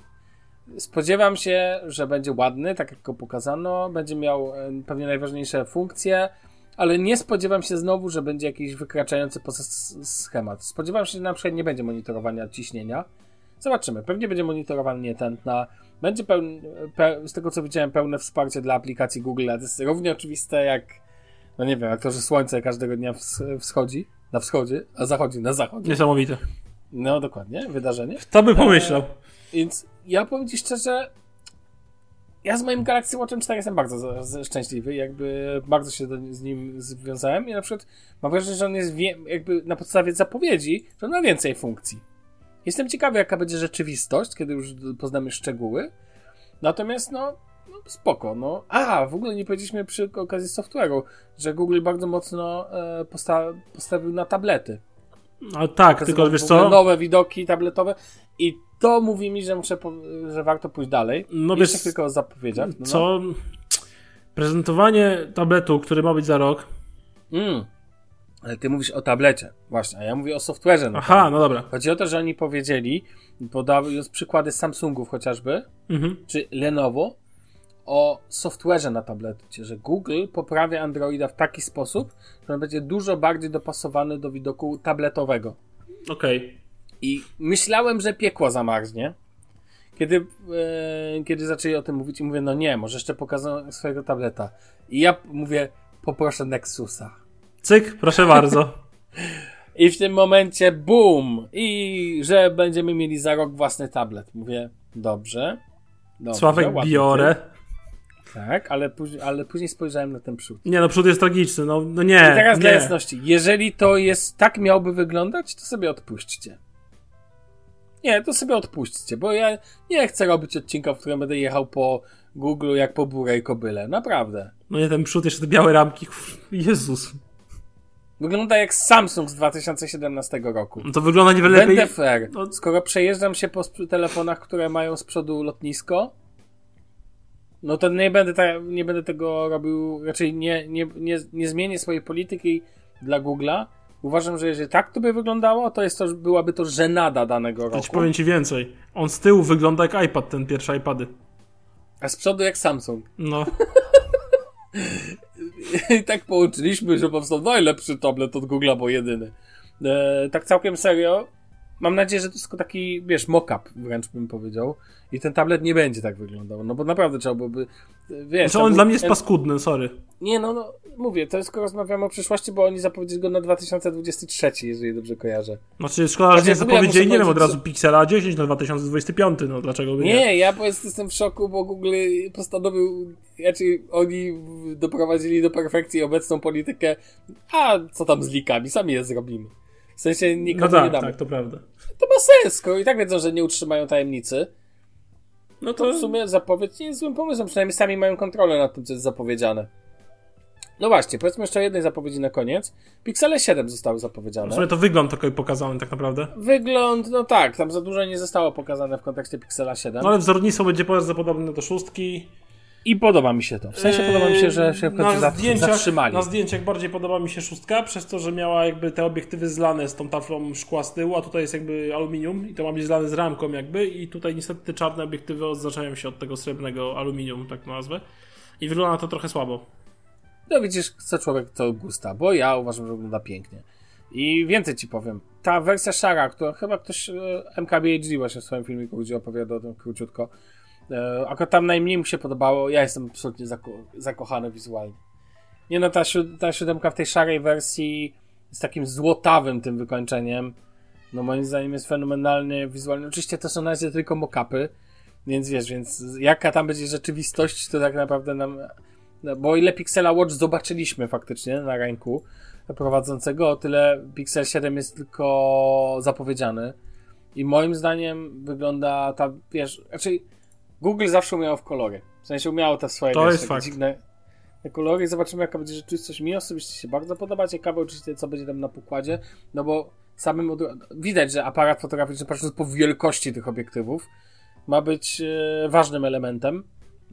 Spodziewam się, że będzie ładny, tak jak go pokazano, będzie miał pewnie najważniejsze funkcje, ale nie spodziewam się znowu, że będzie jakiś wykraczający poza schemat. Spodziewam się, że na przykład nie będzie monitorowania ciśnienia. Zobaczymy, pewnie będzie monitorowanie tętna, będzie pełne, pe- z tego co widziałem pełne wsparcie dla aplikacji Google, to jest równie oczywiste jak, no nie wiem, jak to, że słońce każdego dnia wschodzi, na wschodzie, a zachodzi na zachodzie. Niesamowite. No dokładnie, wydarzenie. Kto by pomyślał? E, więc ja powiem Ci szczerze, ja z moim Galaxy Watchem cztery jestem bardzo z, z, szczęśliwy, jakby bardzo się do, z nim związałem i na przykład mam wrażenie, że on jest wie, jakby na podstawie zapowiedzi, że on ma więcej funkcji. Jestem ciekawy, jaka będzie rzeczywistość, kiedy już poznamy szczegóły, natomiast no, no spoko, no. A, w ogóle nie powiedzieliśmy przy okazji software'u, że Google bardzo mocno e, posta- postawił na tablety. A tak, Pokazywa tylko wiesz co? Nowe widoki tabletowe i to mówi mi, że muszę, po, że warto pójść dalej. No jeszcze wiesz, tylko o zapowiedziach. No co? No. Prezentowanie tabletu, który ma być za rok. Mm. Ale ty mówisz o tablecie. Właśnie, a ja mówię o software'ze. Aha, no dobra. Chodzi o to, że oni powiedzieli, podały już przykłady Samsungów chociażby, mhm. czy Lenovo, o software'ze na tablecie, że Google poprawia Androida w taki sposób, że on będzie dużo bardziej dopasowany do widoku tabletowego. Okej. Okay. I myślałem, że piekło zamarznie. Kiedy, e, kiedy zaczęli o tym mówić i mówię, no nie, może jeszcze pokażę swojego tableta. I ja mówię, poproszę Nexusa. Cyk, proszę bardzo. I w tym momencie boom! I że będziemy mieli za rok własny tablet. Mówię, dobrze. dobrze Sławek biorę. Tak, ale później, ale później spojrzałem na ten przód. Nie, no przód jest tragiczny, no, no nie. I teraz nie. Dla jasności, jeżeli to jest tak miałby wyglądać, to sobie odpuśćcie. Nie, to sobie odpuśćcie, bo ja nie chcę robić odcinka, w którym będę jechał po Google jak po burej kobyle, naprawdę. No nie, ten przód, jeszcze te białe ramki, Jezus. Wygląda jak Samsung z dwa tysiące siedemnastego roku. No to wygląda niewiele lepiej. Będę fair, skoro przejeżdżam się po telefonach, które mają z przodu lotnisko, no to nie będę, ta, nie będę tego robił, raczej nie, nie, nie, nie zmienię swojej polityki dla Google'a. Uważam, że jeżeli tak to by wyglądało, to, jest to byłaby to żenada danego roku. Ja ci powiem ci więcej. On z tyłu wygląda jak iPad, ten pierwszy iPady. A z przodu jak Samsung. No. I tak połączyliśmy, że powstał najlepszy tablet od Google'a, bo jedyny. E, tak całkiem serio. Mam nadzieję, że to jest tylko taki, wiesz, mock-up wręcz bym powiedział. I ten tablet nie będzie tak wyglądał, no bo naprawdę trzeba byłoby... Wiesz, on był... dla mnie jest paskudny, sorry. Nie, no, no mówię, to jest, rozmawiamy o przyszłości, bo oni zapowiedzieli go na dwa tysiące dwudziesty trzeci, jeżeli dobrze kojarzę. Znaczy, szkoda, znaczy, że nie zapowiedzieli, nie wiem, od razu Pixela dziesięć na dwa tysiące dwudziesty piąty, no dlaczego by nie? Nie, ja po prostu jestem w szoku, bo Google postanowił, raczej oni doprowadzili do perfekcji obecną politykę, a co tam z leakami, sami je zrobimy. W sensie nikomu no tak, nie damy. Tak, to prawda. To ma sens, i tak wiedzą, że nie utrzymają tajemnicy. No to... to w sumie zapowiedź nie jest złym pomysłem, przynajmniej sami mają kontrolę nad tym, co jest zapowiedziane. No właśnie, powiedzmy jeszcze o jednej zapowiedzi na koniec. Pixele siedem zostały zapowiedziane. W sumie to wygląd tylko pokazany tak naprawdę. Wygląd, no tak, tam za dużo nie zostało pokazane w kontekście Pixela siedem. No ale wzornictwo będzie bardzo podobne do szóstki. I podoba mi się to. W sensie podoba mi się, że się w końcu zatrzymali. Na zdjęciach bardziej podoba mi się szóstka, przez to, że miała jakby te obiektywy zlane z tą taflą szkła z tyłu, a tutaj jest jakby aluminium i to ma być zlane z ramką jakby i tutaj niestety te czarne obiektywy odznaczają się od tego srebrnego aluminium, tak nazwę. I wygląda to trochę słabo. No widzisz, co człowiek to gusta, bo ja uważam, że wygląda pięknie. I więcej ci powiem. Ta wersja szara, którą chyba ktoś M K B H D właśnie w swoim filmiku, gdzie opowiada o tym króciutko, akurat tam najmniej mi się podobało, ja jestem absolutnie zako- zakochany wizualnie. Nie no, ta, si- ta siódemka w tej szarej wersji z takim złotawym tym wykończeniem, no moim zdaniem jest fenomenalnie wizualnie. Oczywiście to są na razie tylko mock-upy, Więc wiesz, więc jaka tam będzie rzeczywistość, to tak naprawdę nam... No, bo ile Pixela Watch zobaczyliśmy faktycznie na rynku prowadzącego, o tyle Pixel siedem jest tylko zapowiedziany. I moim zdaniem wygląda ta, wiesz, raczej Google zawsze umiało w kolory. W sensie umiało te swoje, to wiesz, jest fakt, dziwne te kolory. Zobaczymy, jaka będzie rzeczywistość. Mi osobiście się bardzo podoba. Ciekawe oczywiście, co będzie tam na pokładzie, no bo samym odru- widać, że aparat fotograficzny, patrząc po wielkości tych obiektywów, ma być e, ważnym elementem,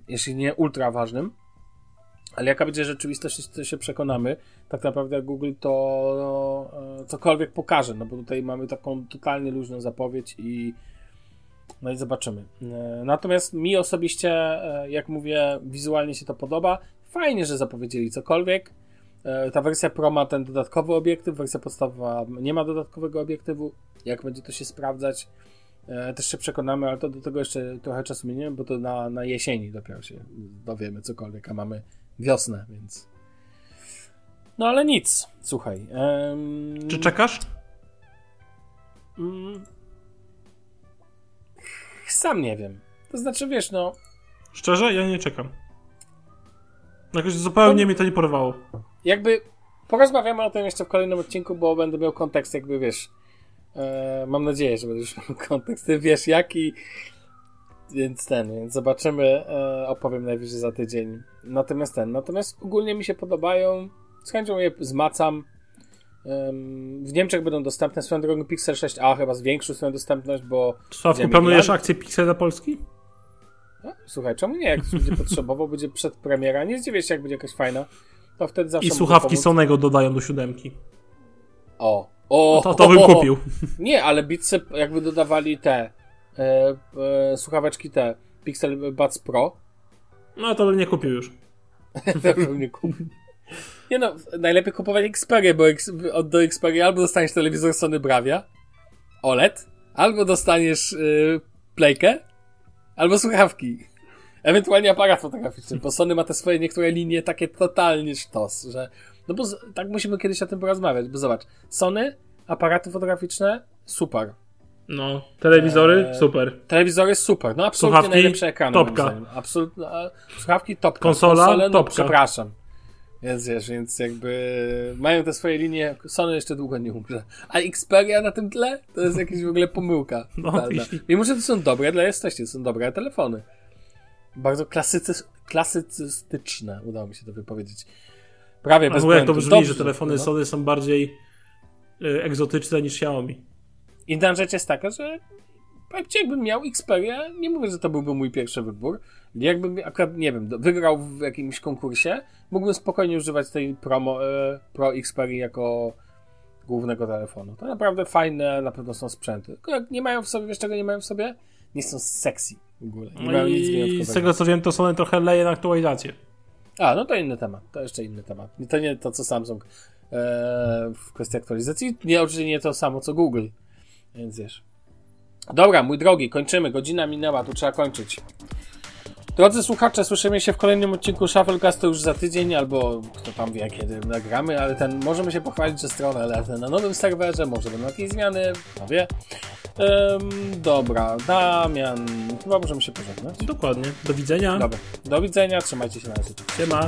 jeśli nie ultra ważnym. Ale jaka będzie rzeczywistość, to się przekonamy. Tak naprawdę Google to no, cokolwiek pokaże, no bo tutaj mamy taką totalnie luźną zapowiedź i no i zobaczymy. Natomiast mi osobiście, jak mówię, wizualnie się to podoba. Fajnie, że zapowiedzieli cokolwiek. Ta wersja Pro ma ten dodatkowy obiektyw, wersja podstawowa nie ma dodatkowego obiektywu. Jak będzie to się sprawdzać, też się przekonamy, ale to do tego jeszcze trochę czasu minimy, bo to na, na jesieni dopiero się dowiemy cokolwiek, a mamy wiosnę, więc... No ale nic, słuchaj. Ym... Czy czekasz? Ym... Sam nie wiem. To znaczy, wiesz, no... Szczerze? Ja nie czekam. Jakoś zupełnie to... mnie to nie porwało. Jakby... Porozmawiamy o tym jeszcze w kolejnym odcinku, bo będę miał kontekst, jakby, wiesz... Yy, mam nadzieję, że będę już miał kontekst. Ty wiesz, jaki... Więc ten, więc zobaczymy, e, opowiem najwyżej za tydzień. Natomiast ten, natomiast ogólnie mi się podobają, z chęcią je zmacam. Ym, w Niemczech będą dostępne, swoją drogą Pixel sześć a chyba zwiększył swoją dostępność, bo... Sławku, planujesz akcję Pixel dla Polski? No, słuchaj, czemu nie? Jak będzie potrzebował, będzie przedpremiera, nie zdziwię się, jak będzie jakaś fajna, to wtedy zawsze... I słuchawki Sonego dodają do siódemki. O, o, no to, to o, bym kupił. Nie, ale Beatsy jakby dodawali te... E, e, słuchaweczki te Pixel Buds Pro. No to bym nie kupił już. To bym nie kupił. Nie no, najlepiej kupować Xperię, bo ex, od do Xperii albo dostaniesz telewizor Sony Bravia O L E D, albo dostaniesz y, playkę, albo słuchawki. Ewentualnie aparat fotograficzny, bo Sony ma te swoje niektóre linie takie totalnie sztos, że no bo z, tak musimy kiedyś o tym porozmawiać, bo zobacz, Sony, aparaty fotograficzne, super. No, telewizory, eee, super. Telewizory, super. No, absolutnie słuchawki, najlepsze ekrany. Topka. Absolutnie, słuchawki, topka. Konsola, Konsole, topka. No, przepraszam. Więc wiesz, więc jakby mają te swoje linie, Sony jeszcze długo nie umrze. A Xperia na tym tle? To jest jakaś w ogóle pomyłka. No, jeśli... Mimo, że to są dobre dla jesteście, to są dobre telefony. Bardzo klasycy, klasycystyczne, udało mi się to wypowiedzieć. Prawie bez błędu. Jak to brzmi, dobrze, że telefony no? Sony są bardziej y, egzotyczne niż Xiaomi. Inna rzecz jest taka, że jakbym miał Xperię, nie mówię, że to byłby mój pierwszy wybór, jakbym akurat, nie wiem, wygrał w jakimś konkursie, mógłbym spokojnie używać tej promo, e, Pro Xperii jako głównego telefonu. To naprawdę fajne, na pewno są sprzęty. Tylko jak nie mają w sobie, wiesz czego nie mają w sobie? Nie są sexy w ogóle. Nie mają nic wyjątkowego. I z tego co wiem, to Sony trochę leje na aktualizację. A, no to inny temat, to jeszcze inny temat. To nie to, co Samsung e, w kwestii aktualizacji, nie, oczywiście nie to samo, co Google. Więc wiesz. Dobra, mój drogi, kończymy. Godzina minęła, tu trzeba kończyć. Drodzy słuchacze, słyszymy się w kolejnym odcinku Shufflecast, to już za tydzień, albo kto tam wie, kiedy nagramy, ale ten możemy się pochwalić, że strona leży na nowym serwerze, może będą jakieś zmiany, kto wie. Ym, dobra, Damian, chyba możemy się pożegnać. Dokładnie, do widzenia. Dobra, do widzenia, trzymajcie się na razie. Siema.